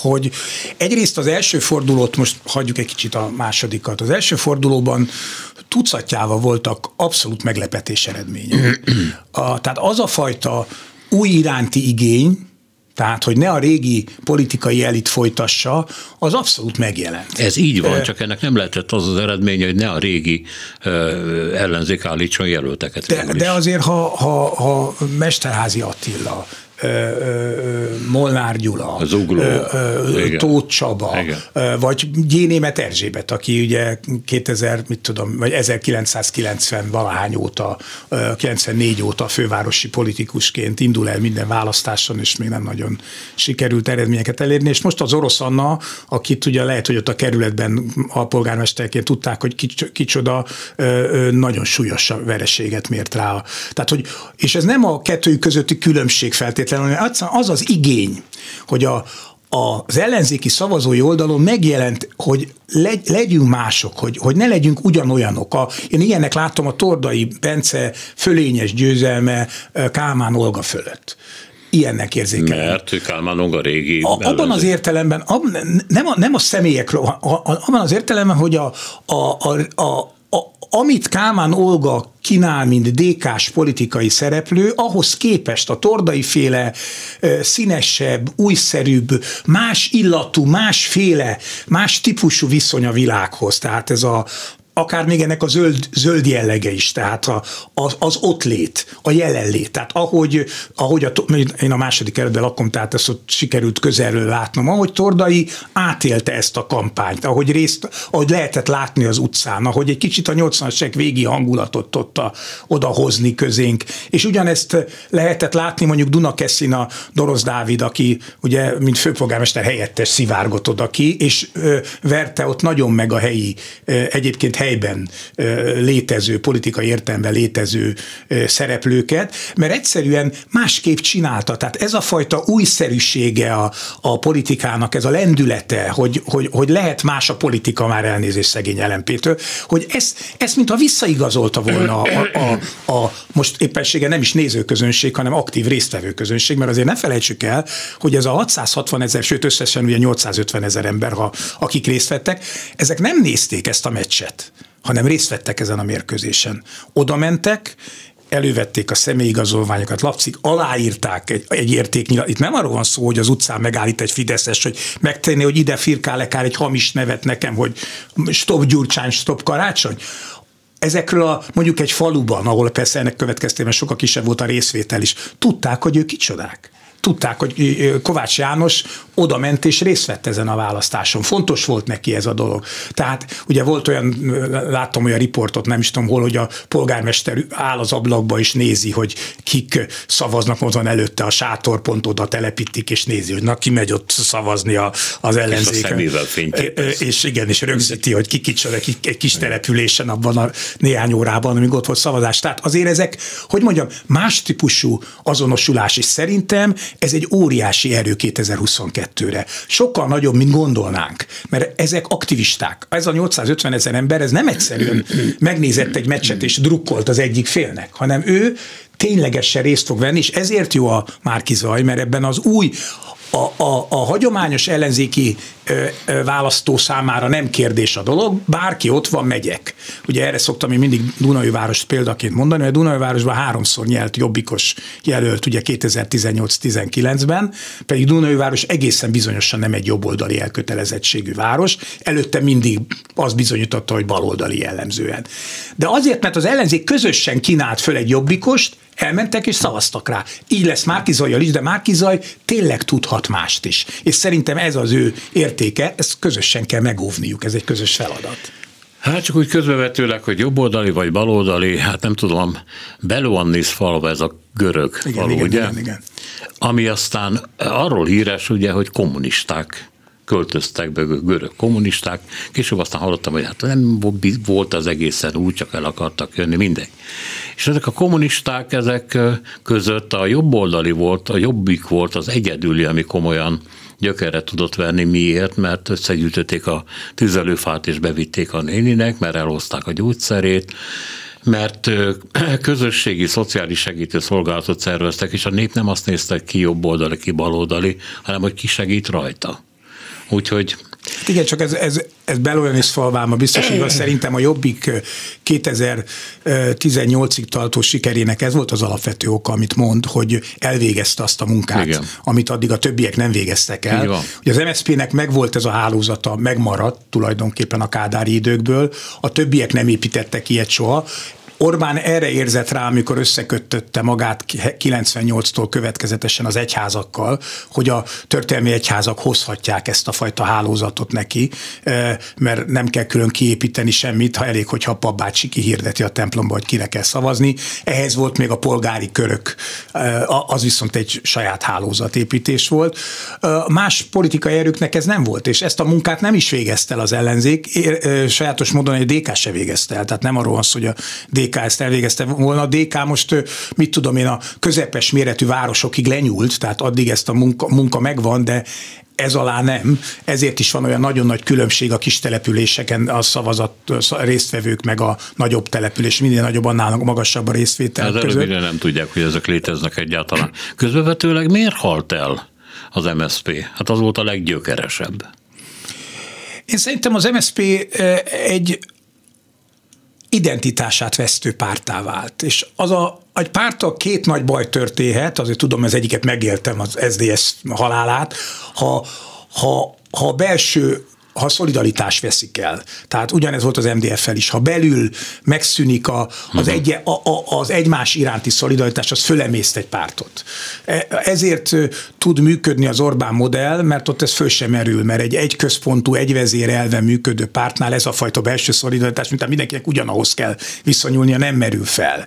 hogy egyrészt az első fordulót, most hagyjuk egy kicsit a másodikat, az első fordulóban tucatjával voltak abszolút meglepetés eredmények. Tehát az a fajta új iránti igény, tehát, hogy ne a régi politikai elit folytassa, az abszolút megjelent. Ez így van, csak ennek nem lehetett az eredménye, hogy ne a régi ellenzék állítson jelölteket. De azért, ha Mesterházy Attila, Molnár Gyula, Zugló, Tóth Csaba, vagy Gyénémet Erzsébet, aki ugye 1990-valahány óta, 94 óta fővárosi politikusként indul el minden választáson, és még nem nagyon sikerült eredményeket elérni, és most az Orosz Anna, akit ugye lehet, hogy ott a kerületben a polgármesterként tudták, hogy kicsoda nagyon súlyos vereséget mért rá. Tehát, hogy, és ez nem a kettőjük közötti különbség feltétlenül, az az igény, hogy az ellenzéki szavazói oldalon megjelent, hogy legyünk mások, hogy ne legyünk ugyanolyanok. Én ilyennek láttam a Tordai Bence fölényes győzelme Kálmán Olga fölött. Ilyennek érzékelem. Mert Kálmán Olga régi abban az értelemben, nem a személyekről, abban az értelemben, hogy amit Kálmán Olga kínál, mint DK-s politikai szereplő, ahhoz képest a Tordai-féle színesebb, újszerűbb, más illatú, másféle, más típusú viszony a világhoz. Tehát ez akár még ennek a zöld jellege is, tehát az ottlét, a jelenlét. Tehát én a második kerületben lakom, tehát ezt ott sikerült közelről látnom, ahogy Tordai átélte ezt a kampányt, ahogy lehetett látni az utcán, ahogy egy kicsit a 80-as évek végi hangulatot odahozni közénk. És ugyanezt lehetett látni mondjuk Dunakeszin a Dorosz Dávid, aki ugye, mint főpolgármester helyettes szivárgott oda ki, és verte ott nagyon meg a helyi, egyébként helyben létező, politikai értelemben létező szereplőket, mert egyszerűen másképp csinálta. Tehát ez a fajta újszerűsége a politikának, ez a lendülete, hogy lehet más a politika, már elnézést szegény LMP-től, hogy ezt mintha visszaigazolta volna a most éppensége nem is nézőközönség, hanem aktív résztvevőközönség, mert azért ne felejtsük el, hogy ez a 660 000, sőt összesen ugye 850 000 ember, akik részt vettek, ezek nem nézték ezt a meccset, hanem részt vettek ezen a mérkőzésen. Oda mentek, elővették a személyigazolványokat, lapcik, aláírták egy értéknyilat. Itt nem arról van szó, hogy az utcán megállít egy fideszes, hogy megtenné, hogy ide firkál-e kár egy hamis nevet nekem, hogy stop Gyurcsány, stop Karácsony. ezekről a, mondjuk egy faluban, ahol persze ennek következtében sokkal kisebb volt a részvétel is, tudták, hogy ők kicsodák. Tudták, hogy Kovács János oda ment és részt vett ezen a választáson. Fontos volt neki ez a dolog. Tehát ugye volt olyan, láttam olyan riportot, nem is tudom hol, hogy a polgármester áll az ablakba és nézi, hogy kik szavaznak, ott van előtte a sátor, pont oda telepítik, és nézi, hogy na ki megy ott szavazni az ellenzéken. És igen, és rögzíti, hogy ki kicsoda egy kis településen abban a néhány órában, amíg ott volt szavazás. Tehát azért ezek, hogy mondjam, más típusú azonosulás is szerintem. Ez egy óriási erő 2022-re. Sokkal nagyobb, mint gondolnánk, mert ezek aktivisták. Ez a 850 000 ember, ez nem egyszerűen megnézett egy meccset és drukkolt az egyik félnek, hanem ő ténylegesen részt fog venni, és ezért jó a Márki-Zay, mert ebben az új, a hagyományos ellenzéki választó számára nem kérdés a dolog, bárki ott van, megyek. Ugye erre szoktam én mindig Dunaújvárost példaként mondani, mert Dunaújvárosban 3-szor nyert jobbikos jelölt ugye 2018-19-ben, pedig Dunaújváros egészen bizonyosan nem egy jobboldali elkötelezettségű város, előtte mindig az bizonyította, hogy baloldali jellemzően. De azért, mert az ellenzék közösen kínált föl egy jobbikost, elmentek és szavaztak rá. Így lesz Márki-Zayyal is, de Márki-Zay tényleg tudhat mást is. És szerintem ez az ő értéke, ezt közösen kell megóvniuk, ez egy közös feladat. Hát csak úgy közbevetőleg, hogy jobboldali vagy baloldali, hát nem tudom, Beloannis falva ez a görög falu, ugye? Igen. Ami aztán arról híres, ugye, hogy kommunisták költöztek be, görög kommunisták, később aztán hallottam, hogy hát nem volt az egészen úgy, csak el akartak jönni, mindegy. És ezek a kommunisták, ezek között a jobboldali volt, a Jobbik volt az egyedüli, ami komolyan gyökere tudott venni. Miért? Mert összegyűjtötték a tüzelőfát és bevitték a néninek, mert elhozták a gyógyszerét, mert közösségi, szociális segítő szolgálatot szerveztek, és a nép nem azt nézte, ki jobboldali, ki baloldali, hanem hogy ki segít rajta. Úgyhogy... Igen, csak ez Beloannis falváma biztos igaz, szerintem a Jobbik 2018-ig tartó sikerének ez volt az alapvető oka, amit mond, hogy elvégezte azt a munkát, igen, amit addig a többiek nem végeztek el. Ugye az MSZP-nek megvolt ez a hálózata, megmaradt tulajdonképpen a kádári időkből, a többiek nem építettek ilyet soha. Orbán erre érzett rá, amikor összekötötte magát 98-tól következetesen az egyházakkal, hogy a történelmi egyházak hozhatják ezt a fajta hálózatot neki, mert nem kell külön kiépíteni semmit, ha elég, hogyha a papbácsi kihirdeti a templomba, hogy kire kell szavazni. Ehhez volt még a polgári körök, az viszont egy saját hálózatépítés volt. Más politikai erőknek ez nem volt, és ezt a munkát nem is végezte el az ellenzék, sajátos módon egy DK se végezte el, tehát nem arról van szó, hogy a DK ezt elvégezte volna. A DK most, mit tudom én, a közepes méretű városokig lenyúlt, tehát addig ezt a munka megvan, de ez alá nem, ezért is van olyan nagyon nagy különbség a kis településeken a szavazat résztvevők meg a nagyobb település, minden nagyobb, annál magasabb a részvétel között. De előbb nem tudják, hogy ezek léteznek egyáltalán. Közbevetőleg miért halt el az MSZP? Hát az volt a leggyökeresebb. Én szerintem az MSZP egy identitását vesztő párttá vált. És az egy párttal két nagy baj történhet, azért tudom, az egyiket megéltem, az SZDSZ halálát, ha belső, ha szolidaritás veszik el. Tehát ugyanez volt az MDF-fel is. Ha belül megszűnik az egymás iránti szolidaritás, az fölemészt egy pártot. Ezért tud működni az Orbán modell, mert ott ez föl sem merül, mert egy központú, egy vezér elven működő pártnál ez a fajta belső szolidaritás, mint mindenkinek ugyanahoz kell viszonyulnia, nem merül fel.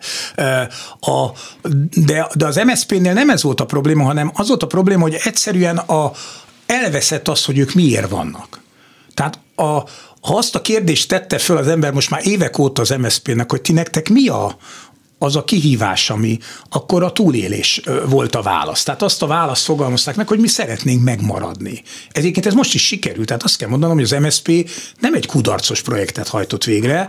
De az MSZP-nél nem ez volt a probléma, hanem az volt a probléma, hogy egyszerűen elveszett az, hogy ők miért vannak. Tehát ha azt a kérdést tette föl az ember most már évek óta az MSZP-nek, hogy ti nektek mi az a kihívás, ami akkor a túlélés volt a válasz. Tehát azt a választ fogalmazták meg, hogy mi szeretnénk megmaradni. Egyébként ez most is sikerült, tehát azt kell mondanom, hogy az MSZP nem egy kudarcos projektet hajtott végre,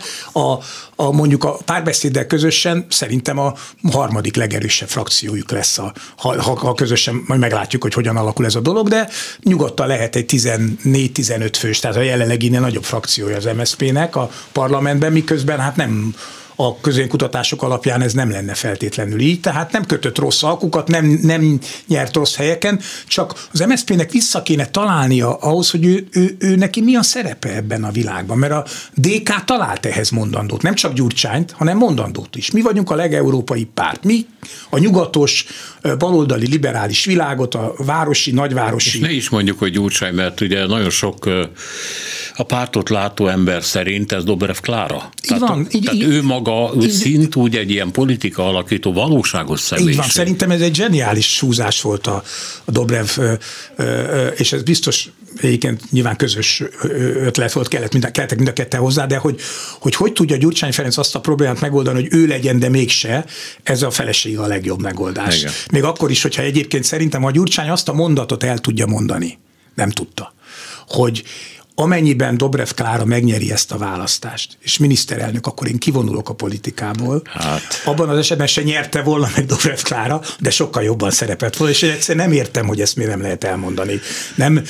mondjuk a Párbeszéddel közösen szerintem a harmadik legerősebb frakciójuk lesz, ha közösen majd meglátjuk, hogy hogyan alakul ez a dolog, de nyugodtan lehet egy 14-15 fős, tehát a jelenleg innen nagyobb frakciója az MSZP-nek a parlamentben, miközben hát nem a közönkutatások alapján ez nem lenne feltétlenül így, tehát nem kötött rossz alkukat, nem nyert rossz helyeken, csak az MSZP-nek vissza kéne találnia ahhoz, hogy ő neki mi a szerepe ebben a világban, mert a DK talált ehhez mondandót, nem csak Gyurcsányt, hanem mondandót is. Mi vagyunk a legeurópai párt, mi a nyugatos, baloldali, liberális világot, a városi, nagyvárosi. És ne is mondjuk, hogy Gyurcsány, mert ugye nagyon sok a pártot látó ember szerint ez Dobrev Klára. Tehát ő maga, ő szint úgy egy ilyen politika alakító valóságos személyiség. Így van, szerintem ez egy zseniális húzás volt a Dobrev, és ez biztos egyébként nyilván közös ötlet volt, kellettek mind a ketten hozzá, de hogy tudja Gyurcsány Ferenc azt a problémát megoldani, hogy ő legyen, de mégse, ez a feleség a legjobb megoldás. Igen. Még akkor is, hogyha egyébként szerintem a Gyurcsány azt a mondatot el tudja mondani, nem tudta, hogy amennyiben Dobrev Klára megnyeri ezt a választást, és miniszterelnök, akkor én kivonulok a politikából. Hát. Abban az esetben se nyerte volna meg Dobrev Klára, de sokkal jobban szerepelt volna, és egyszerűen nem értem, hogy ezt miért nem lehet elmondani. Nem,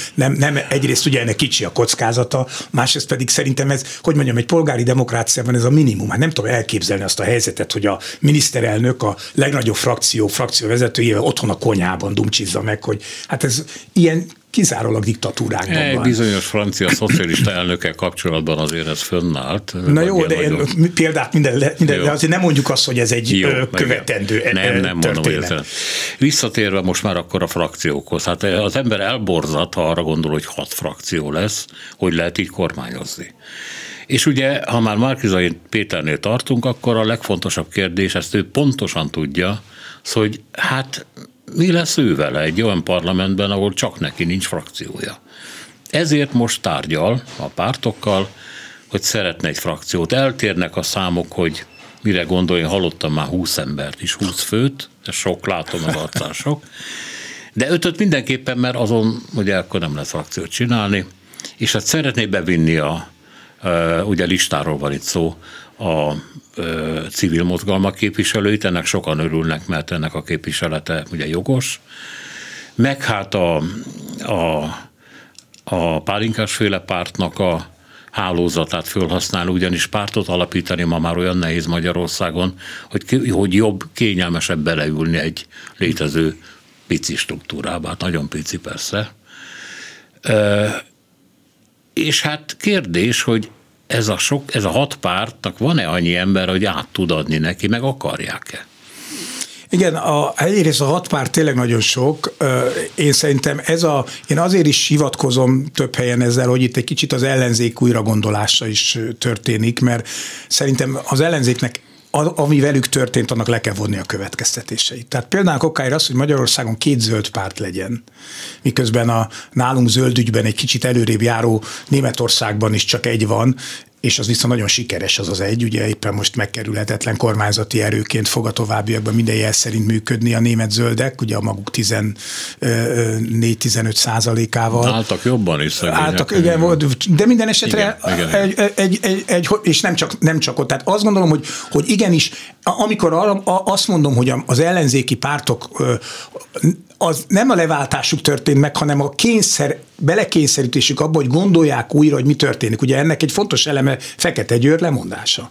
egyrészt ugye ennek kicsi a kockázata, másrészt pedig szerintem ez, hogy mondjam, egy polgári demokráciában ez a minimum. Hát nem tudom elképzelni azt a helyzetet, hogy a miniszterelnök a legnagyobb frakció vezetőjével otthon a konyhában dumcsizza meg, hogy hát ez ilyen kizárólag diktatúrákban van. Egy bizonyos francia szocialista elnökkel kapcsolatban azért ez fönnállt. Na jó, de példát minden, de azért nem mondjuk azt, hogy ez egy jó, követendő történet. Nem mondom, hogy visszatérve most már akkor a frakciókhoz. Hát az ember elborzad, ha arra gondol, hogy 6 frakció lesz, hogy lehet így kormányozni. És ugye, ha már Márki-Zay Péternél tartunk, akkor a legfontosabb kérdés, ezt ő pontosan tudja, az, hogy hát mi lesz ő vele egy olyan parlamentben, ahol csak neki nincs frakciója. Ezért most tárgyal a pártokkal, hogy szeretne egy frakciót. Eltérnek a számok, hogy mire gondolj, hallottam már 20 embert is, 20 főt, ez sok, látom az arcán sok. De 5-öt mindenképpen, mert azon, hogy akkor nem lehet frakciót csinálni, és hát szeretné bevinni ugye listáról van itt szó, a civil mozgalmak képviselőit, ennek sokan örülnek, mert ennek a képviselete ugye jogos, meg hát a pálinkásféle pártnak a hálózatát fölhasznál, ugyanis pártot alapítani ma már olyan nehéz Magyarországon, hogy jobb, kényelmesebb beleülni egy létező pici struktúrába, hát nagyon pici persze. És hát kérdés, hogy ez a 6 pártnak van-e annyi ember, hogy át tud adni neki, meg akarják-e? Igen, egyrészt a 6 párt tényleg nagyon sok. Én szerintem én azért is hivatkozom több helyen ezzel, hogy itt egy kicsit az ellenzék újragondolása is történik, mert szerintem az ellenzéknek ami velük történt, annak le kell vonni a következtetéseit. Tehát például okáért az, hogy Magyarországon 2 zöld párt legyen, miközben a nálunk zöldügyben egy kicsit előrébb járó Németországban is csak 1 van, és az viszont nagyon sikeres az 1, ugye éppen most megkerülhetetlen kormányzati erőként fog a továbbiakban minden jel szerint működni a német zöldek, ugye a maguk 14-15%-ával. Álltak jobban is. Álltak, igen, de minden esetre igen. És nem csak ott. Tehát azt gondolom, hogy igenis, amikor azt mondom, hogy az ellenzéki pártok az nem a leváltásuk történt meg, hanem a belekényszerítésük abba, hogy gondolják újra, hogy mi történik. Ugye ennek egy fontos eleme Fekete Győr lemondása.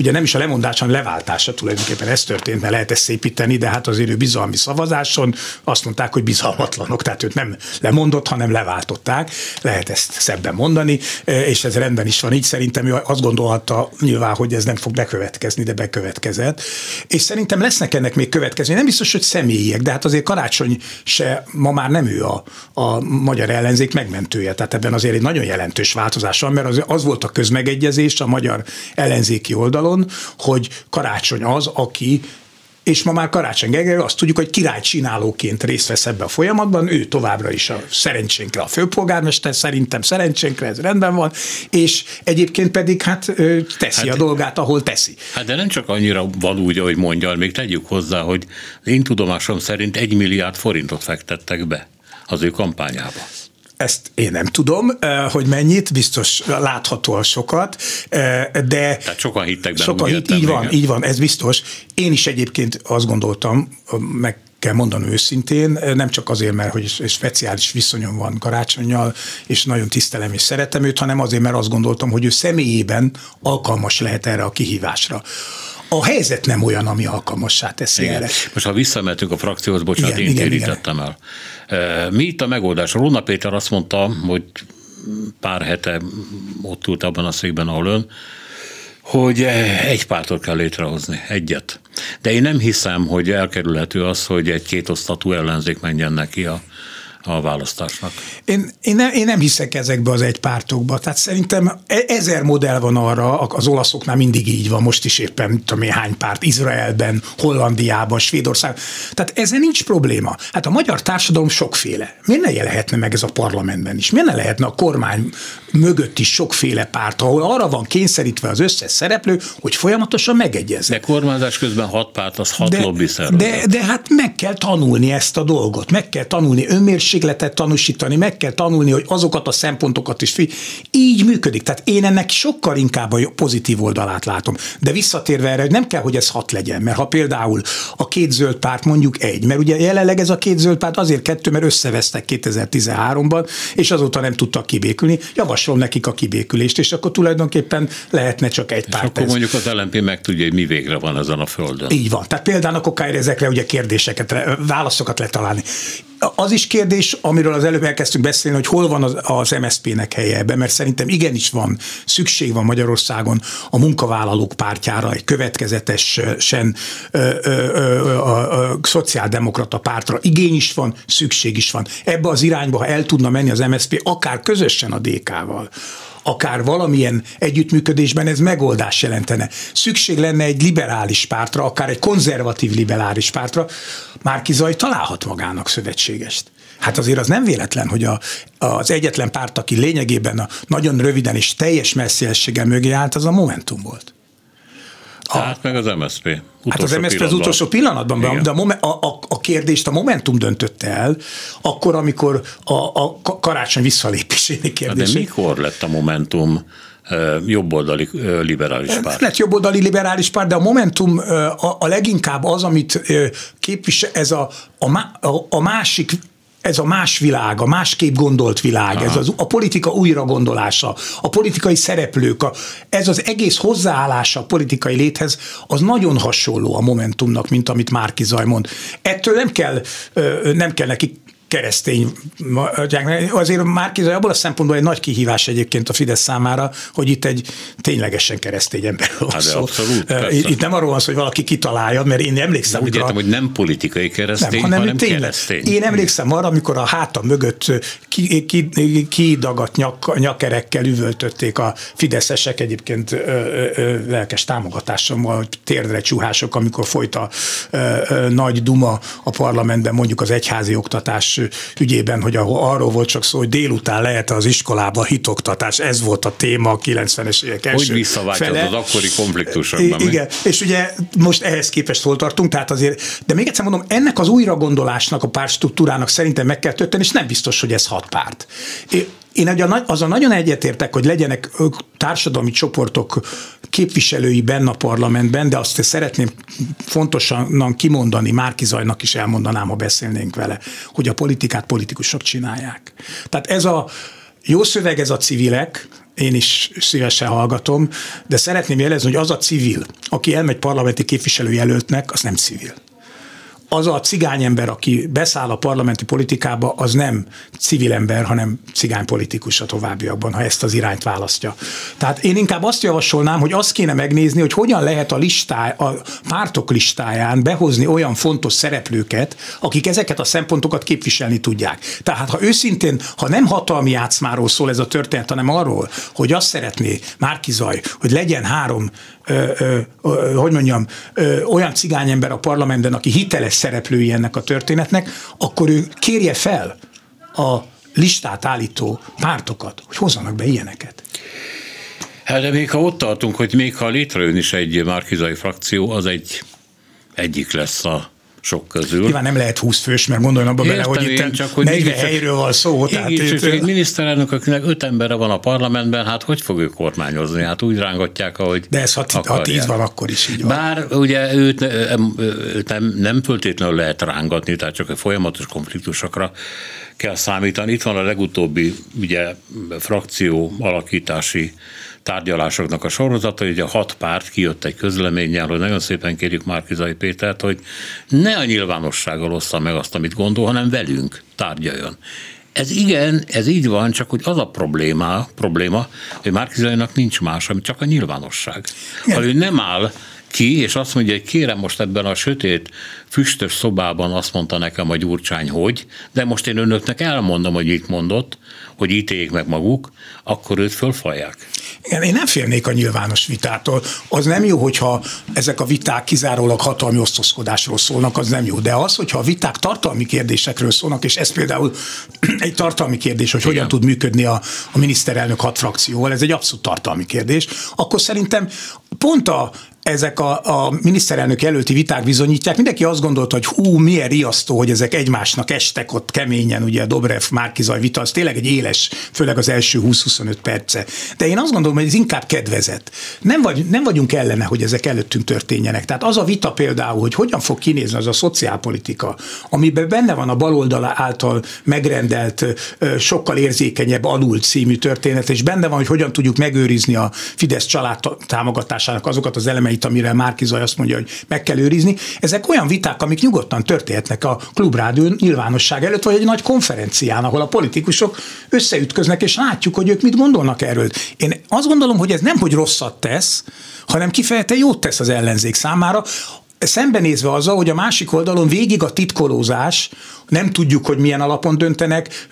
Ugye nem is a lemondás, hanem leváltása tulajdonképpen ez történt, mert lehet ezt szépíteni, de hát az ő bizalmi szavazáson azt mondták, hogy bizalmatlanok, tehát őt nem lemondott, hanem leváltották. Lehet ezt szebben mondani, és ez rendben is van. Így szerintem ő azt gondolhatta nyilván, hogy ez nem fog bekövetkezni, de bekövetkezett. És szerintem lesznek ennek még következni. Nem biztos, hogy személyiek, de hát azért Karácsony se, ma már nem ő a magyar ellenzék megmentője. Tehát ebben azért egy nagyon jelentős változás van, mert az volt a közmegegyezés a magyar ellenzéki oldalon, hogy Karácsony az, aki, és ma már Karácsony Gergely, azt tudjuk, hogy királycsinálóként részt vesz ebbe a folyamatban, ő továbbra is a szerencsénkre a főpolgármester, szerintem szerencsénkre, ez rendben van, és egyébként pedig hát teszi a dolgát, ahol teszi. Hát de nem csak annyira van úgy, ahogy mondja, még tegyük hozzá, hogy én tudomásom szerint 1 milliárd forintot fektettek be az ő kampányába. Ezt én nem tudom, hogy mennyit, biztos láthatóan sokat, de... Tehát sokan hittek benne. Így van, ez biztos. Én is egyébként azt gondoltam, meg kell mondanom őszintén, nem csak azért, mert hogy speciális viszonyom van Karácsonnyal, és nagyon tisztelem és szeretem őt, hanem azért, mert azt gondoltam, hogy ő személyében alkalmas lehet erre a kihívásra. A helyzet nem olyan, ami alkalmassá teszi erre. Most ha visszamentünk a frakcióhoz, bocsánat, én térítettem el. Mi itt a megoldás? Róna Péter azt mondta, hogy pár hete ott ült abban a székben, ahol ön, hogy egy pártot kell létrehozni, egyet. De én nem hiszem, hogy elkerülhető az, hogy egy kétosztatú ellenzék menjen neki a választásnak. Én nem hiszek ezekbe az egypártokba. Tehát szerintem 1000 modell van arra, az olaszoknál mindig így van, most is éppen tudom én hány párt, Izraelben, Hollandiában, Svédországban. Tehát ezzel nincs probléma. Hát a magyar társadalom sokféle. Miért ne lehetne meg ez a parlamentben is? Miért ne lehetne a kormány mögött is sokféle párt, ahol arra van kényszerítve az összes szereplő, hogy folyamatosan megegyeznek. De kormányzás közben 6 párt, az 6 lobby szervezet. De hát meg kell tanulni ezt a dolgot, meg kell tanulni önmérsékletet tanúsítani, meg kell tanulni, hogy azokat a szempontokat is így működik. Tehát én ennek sokkal inkább a pozitív oldalát látom. De visszatérve erre, hogy nem kell, hogy ez 6 legyen, mert ha például a 2 zöld párt mondjuk 1, mert ugye jelenleg ez a 2 zöld párt azért 2, mert összevesztek 2013-ban, és azóta nem tudtak kibékülni. Javaslom nekik a kibékülést, és akkor tulajdonképpen lehetne csak egy párt. És akkor mondjuk az LMP meg tudja, hogy mi végre van ezen a földön. Így van. Tehát például akkor kell ezekre ugye kérdéseket, válaszokat letalálni. Az is kérdés, amiről az előbb elkezdtünk beszélni, hogy hol van az MSZP-nek helye ebben, mert szerintem igenis van, szükség van Magyarországon a munkavállalók pártjára, egy következetesen a szociáldemokrata pártra. Igény is van, szükség is van. Ebbe az irányba, ha el tudna menni az MSZP, akár közösen a DK-val, akár valamilyen együttműködésben, ez megoldás jelentene. Szükség lenne egy liberális pártra, akár egy konzervatív liberális pártra, Márki-Zay találhat magának szövetségest. Hát azért az nem véletlen, hogy az egyetlen párt, aki lényegében nagyon röviden és teljes messzélességgel mögé állt, az a Momentum volt. Hát meg az MSZP. Hát az MSZP az utolsó pillanatban, de a kérdést a Momentum döntötte el, akkor, amikor a Karácsony visszalépésének kérdése. De mikor lett a Momentum jobboldali liberális párt? Lett jobboldali liberális párt, de a Momentum a leginkább az, amit képvisel, ez a másik, ez a más világ, a másképp gondolt világ, aha, ez a politika újragondolása, a politikai szereplők, ez az egész hozzáállása a politikai léthez, az nagyon hasonló a Momentumnak, mint amit Márki-Zay mond. Ettől nem kell nekik keresztény. Azért Márki-Zay abból a szempontból egy nagy kihívás egyébként a Fidesz számára, hogy itt egy ténylegesen keresztény ember van szó. Itt nem arról van szó, hogy valaki kitalálja, mert én emlékszem. Úgy értem, hogy nem politikai keresztény, hanem keresztény. Én emlékszem arra, amikor a hátam mögött kidagadt nyakerekkel üvöltötték a fideszesek, egyébként lelkes támogatásommal, térdre csuhások, amikor folyt a nagy duma a parlamentben, mondjuk az egyházi oktatás ügyében, hogy arról volt csak szó, hogy délután lehet az iskolába hitoktatás, ez volt a téma a 90-es évek első fele. Hogy visszaváltja az akkori konfliktusokban. Igen, és ugye most ehhez képest hol tartunk, tehát azért, de még egyszer mondom, ennek az újragondolásnak, a pártstruktúrának szerintem meg kell történni, és nem biztos, hogy ez 6 párt. Én azon nagyon egyetértek, hogy legyenek társadalmi csoportok képviselői benne a parlamentben, de azt szeretném fontosan kimondani, Márki-Zaynak is elmondanám, ha beszélnénk vele, hogy a politikát politikusok csinálják. Tehát ez a jó szöveg, ez a civilek, én is szívesen hallgatom, de szeretném jelezni, hogy az a civil, aki elmegy parlamenti képviselőjelöltnek, az nem civil. Az a cigányember, aki beszáll a parlamenti politikába, az nem civil ember, hanem cigánypolitikus a továbbiakban, ha ezt az irányt választja. Tehát én inkább azt javasolnám, hogy azt kéne megnézni, hogy hogyan lehet a pártok listáján behozni olyan fontos szereplőket, akik ezeket a szempontokat képviselni tudják. Tehát ha őszintén, ha nem hatalmi játszmáról szól ez a történet, hanem arról, hogy azt szeretné Márki-Zay, hogy legyen 3 olyan cigányember a parlamentben, aki hiteles szereplői ennek a történetnek, akkor ő kérje fel a listát állító pártokat, hogy hozzanak be ilyeneket. Hát de még ha ott tartunk, hogy még ha létrejön is egy Márki-Zay frakció, az egyik lesz a sok közül. Nyilván nem lehet 20 fős, mert gondoljon abba bele, hogy itt 40 helyről van szó. Egy miniszterelnök, akinek 5 embere van a parlamentben, hát hogy fog ő kormányozni? Hát úgy rángatják, ahogy de ez ha 10 van, akkor is így van. Bár ugye őt nem föltétlenül lehet rángatni, tehát csak egy folyamatos konfliktusokra kell számítani. Itt van a legutóbbi ugye, frakció alakítási tárgyalásoknak a sorozata, hogy a 6 párt kijött egy közleménnyel, hogy nagyon szépen kérjük Márki-Zay Pétert, hogy ne a nyilvánossággal ossza meg azt, amit gondol, hanem velünk tárgyaljon. Ez igen, ez így van, csak hogy az a probléma hogy Márki-Zaynak nincs más, ami csak a nyilvánosság. Ha ő nem áll ki, és azt mondja, hogy kérem most ebben a sötét, füstös szobában azt mondta nekem a Gyurcsány, hogy, de most én önöknek elmondom, hogy mit mondott, hogy ítéljék meg maguk, akkor őt fölfalják. Igen, én nem félnék a nyilvános vitától. Az nem jó, hogyha ezek a viták kizárólag hatalmi osztozkodásról szólnak, az nem jó. De az, hogyha a viták tartalmi kérdésekről szólnak, és ez például egy tartalmi kérdés, hogy hogyan tud működni a miniszterelnök 6 frakcióval, ez egy abszolút tartalmi kérdés, akkor szerintem pont ezek a miniszterelnök előtti viták bizonyítják. Mindenki azt gondolta, hogy milyen riasztó, hogy ezek egymásnak estek ott keményen, ugye a Dobrev-Márki-Zay vita, az tényleg egy éles, főleg az első 20-25 perce. De én azt gondolom, hogy ez inkább kedvezett. Nem vagyunk ellene, hogy ezek előttünk történjenek. Tehát az a vita például, hogy hogyan fog kinézni az a szociálpolitika, amiben benne van a baloldal által megrendelt, sokkal érzékenyebb alul című történet, és benne van, hogy hogyan tudjuk megőrizni a Fidesz család támogatásának azokat az elemeit, amire Márki-Zay azt mondja, hogy meg kell őrizni. Ezek olyan viták, amik nyugodtan történhetnek a Klubrádió nyilvánosság előtt, vagy egy nagy konferencián, ahol a politikusok összeütköznek, és látjuk, hogy ők mit gondolnak erről. Én azt gondolom, hogy ez nem, hogy rosszat tesz, hanem kifejezetten jót tesz az ellenzék számára, szembenézve azzal, hogy a másik oldalon végig a titkolózás, nem tudjuk, hogy milyen alapon döntenek,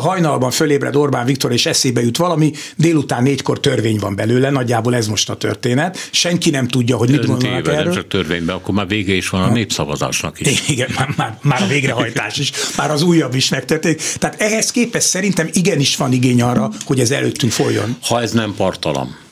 hajnalban fölébred Orbán Viktor, és eszébe jut valami, délután 4-kor törvény van belőle, nagyjából ez most a történet, senki nem tudja, hogy mit gondolnak erről. Nem csak törvényben, akkor már vége is van a népszavazásnak is. Igen, már a végrehajtás is, már az újabb is megtörténik. Tehát ehhez képest szerintem igenis van igény arra, hogy ez előttünk folyjon. Ha ez nem parttalan.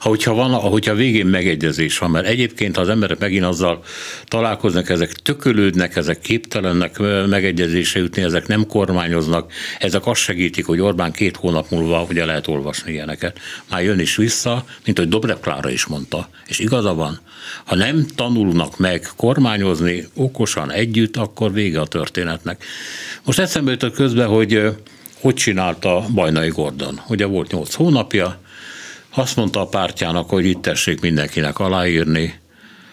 Hogyha végén megegyezés van, mert egyébként az emberek megint azzal találkoznak, ezek tökölődnek, ezek képtelennek megegyezésre jutni, ezek nem kormányoznak, ezek azt segítik, hogy Orbán 2 hónap múlva ugye lehet olvasni ilyeneket. Már jön is vissza, mint hogy Dobrev Klára is mondta, és igaza van, ha nem tanulnak meg kormányozni okosan együtt, akkor vége a történetnek. Most eszembe jutott közben, hogy csinálta Bajnai Gordon. Ugye volt 8 hónapja, azt mondta a pártjának, hogy itt tessék mindenkinek aláírni,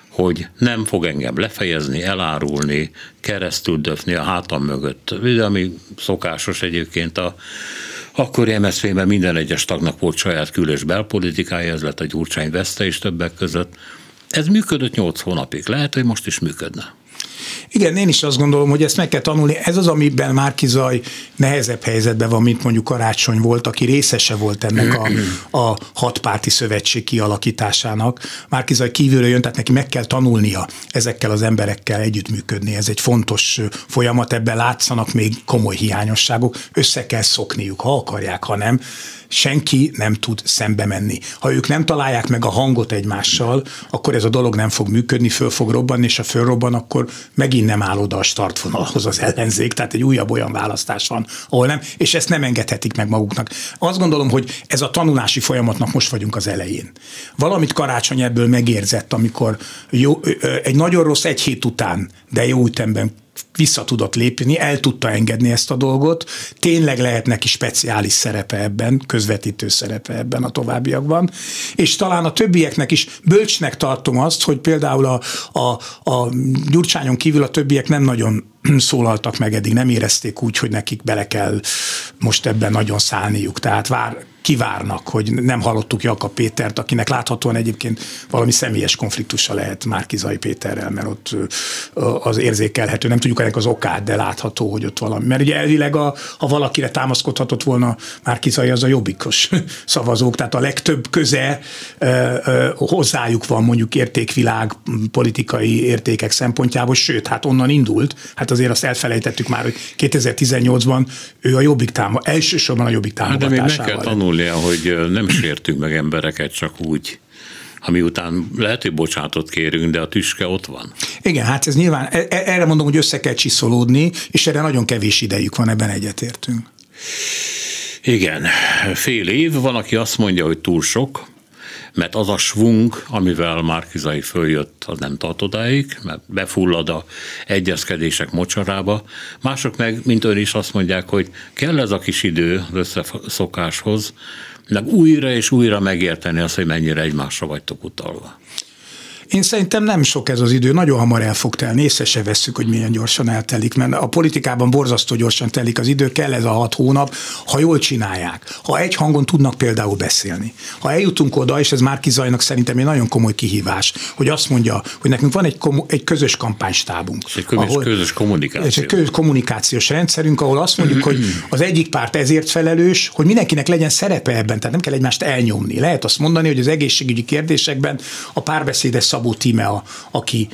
hogy nem fog engem lefejezni, elárulni, keresztül döfni a hátam mögött. De ami szokásos egyébként akkori MSZP-ben minden egyes tagnak volt saját kül- és belpolitikája, ez lett a Gyurcsány veszte is többek között. Ez működött 8 hónapig, lehet, hogy most is működne. Igen, én is azt gondolom, hogy ezt meg kell tanulni. Ez az, amiben Márki-Zay nehezebb helyzetben van, mint mondjuk Karácsony volt, aki részese volt ennek a 6 párti szövetség kialakításának. Márki-Zay kívülről jön, tehát neki meg kell tanulnia ezekkel az emberekkel együttműködni. Ez egy fontos folyamat, ebben látszanak még komoly hiányosságok. Össze kell szokniuk, ha akarják, ha nem. Senki nem tud szembe menni. Ha ők nem találják meg a hangot egymással, akkor ez a dolog nem fog működni, föl fog robbanni, és ha fölrobban, akkor megint nem áll oda a startvonalhoz az ellenzék, tehát egy újabb olyan választás van, ahol nem, és ezt nem engedhetik meg maguknak. Azt gondolom, hogy ez a tanulási folyamatnak most vagyunk az elején. Valamit Karácsony ebből megérzett, amikor egy nagyon rossz 1 hét után, de jó ütemben vissza tudott lépni, el tudta engedni ezt a dolgot, tényleg lehet neki speciális szerepe ebben, közvetítő szerepe ebben a továbbiakban, és talán a többieknek is bölcsnek tartom azt, hogy például a Gyurcsányon kívül a többiek nem nagyon szólaltak meg eddig, nem érezték úgy, hogy nekik bele kell most ebben nagyon szállniuk, tehát kivárnak, hogy nem hallottuk Jakab Pétert, akinek láthatóan egyébként valami személyes konfliktusa lehet Márki-Zay Péterrel, mert ott az érzékelhető, nem tudjuk ennek az okát, de látható, hogy ott valami. Mert ugye elvileg, ha valakire támaszkodhatott volna Márki-Zay, az a jobbikos szavazók, tehát a legtöbb köze hozzájuk van mondjuk értékvilág, politikai értékek szempontjából, sőt, hát onnan indult, hát azért azt elfelejtettük már, hogy 2018-ban ő a Jobbik elsősorban a Jobbik támogatásával. De még meg kell tanulnia, hogy nem sértünk meg embereket csak úgy, ami után lehet, hogy bocsánatot kérünk, de a tüske ott van. Igen, hát ez nyilván, erre mondom, hogy össze kell csiszolódni, és erre nagyon kevés idejük van, ebben egyetértünk. Igen, fél év, van, aki azt mondja, hogy túl sok, mert az a svung, amivel Márki-Zay följött, az nem tart odáig, mert befullad a egyezkedések mocsarába. Mások meg, mint ön is azt mondják, hogy kell ez a kis idő az összeszokáshoz, meg újra és újra megérteni azt, hogy mennyire egymásra vagytok utalva. Én szerintem nem sok ez az idő, nagyon hamar el fog telni, észre se vesszük, hogy milyen gyorsan eltelik, mert a politikában borzasztó gyorsan telik az idő, kell ez a 6 hónap, ha jól csinálják, ha egy hangon tudnak például beszélni. Ha eljutunk oda, és ez Márki-Zaynak szerintem egy nagyon komoly kihívás, hogy azt mondja, hogy nekünk van egy közös kampánystábunk. És egy közös kommunikációs rendszerünk, ahol azt mondjuk, hogy az egyik párt ezért felelős, hogy mindenkinek legyen szerepe ebben, tehát nem kell egymást elnyomni. Lehet azt mondani, hogy az egészségügyi kérdésekben a Párbeszédes Szabó Tíme, aki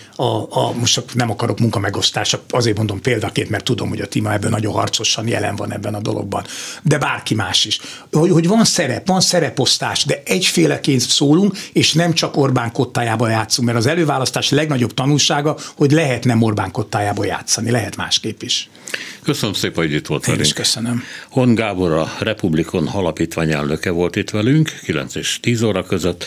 most nem akarok munkamegosztása, azért mondom példaként, mert tudom, hogy a Tíme ebben nagyon harcosan jelen van ebben a dologban, de bárki más is. Hogy van szereposztás, de egyféleként szólunk, és nem csak Orbán kottájában játszunk, mert az előválasztás legnagyobb tanulsága, hogy lehet nem Orbán kottájában játszani, lehet másképp is. Köszönöm szépen, hogy itt volt velünk. Én is köszönöm. Horn Gábor, a Republikon alapítvány elnöke volt itt velünk, 9 és 10 óra között.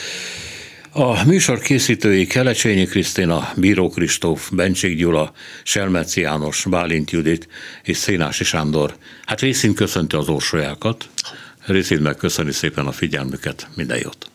A műsor készítői Kelecsényi Krisztina, Bíró Kristóf, Bentség Gyula, Selmeci János, Bálint Judit és Szénási Sándor. Hát részint köszönti az orsolyákat, részint megköszöni szépen a figyelmüket. Minden jót!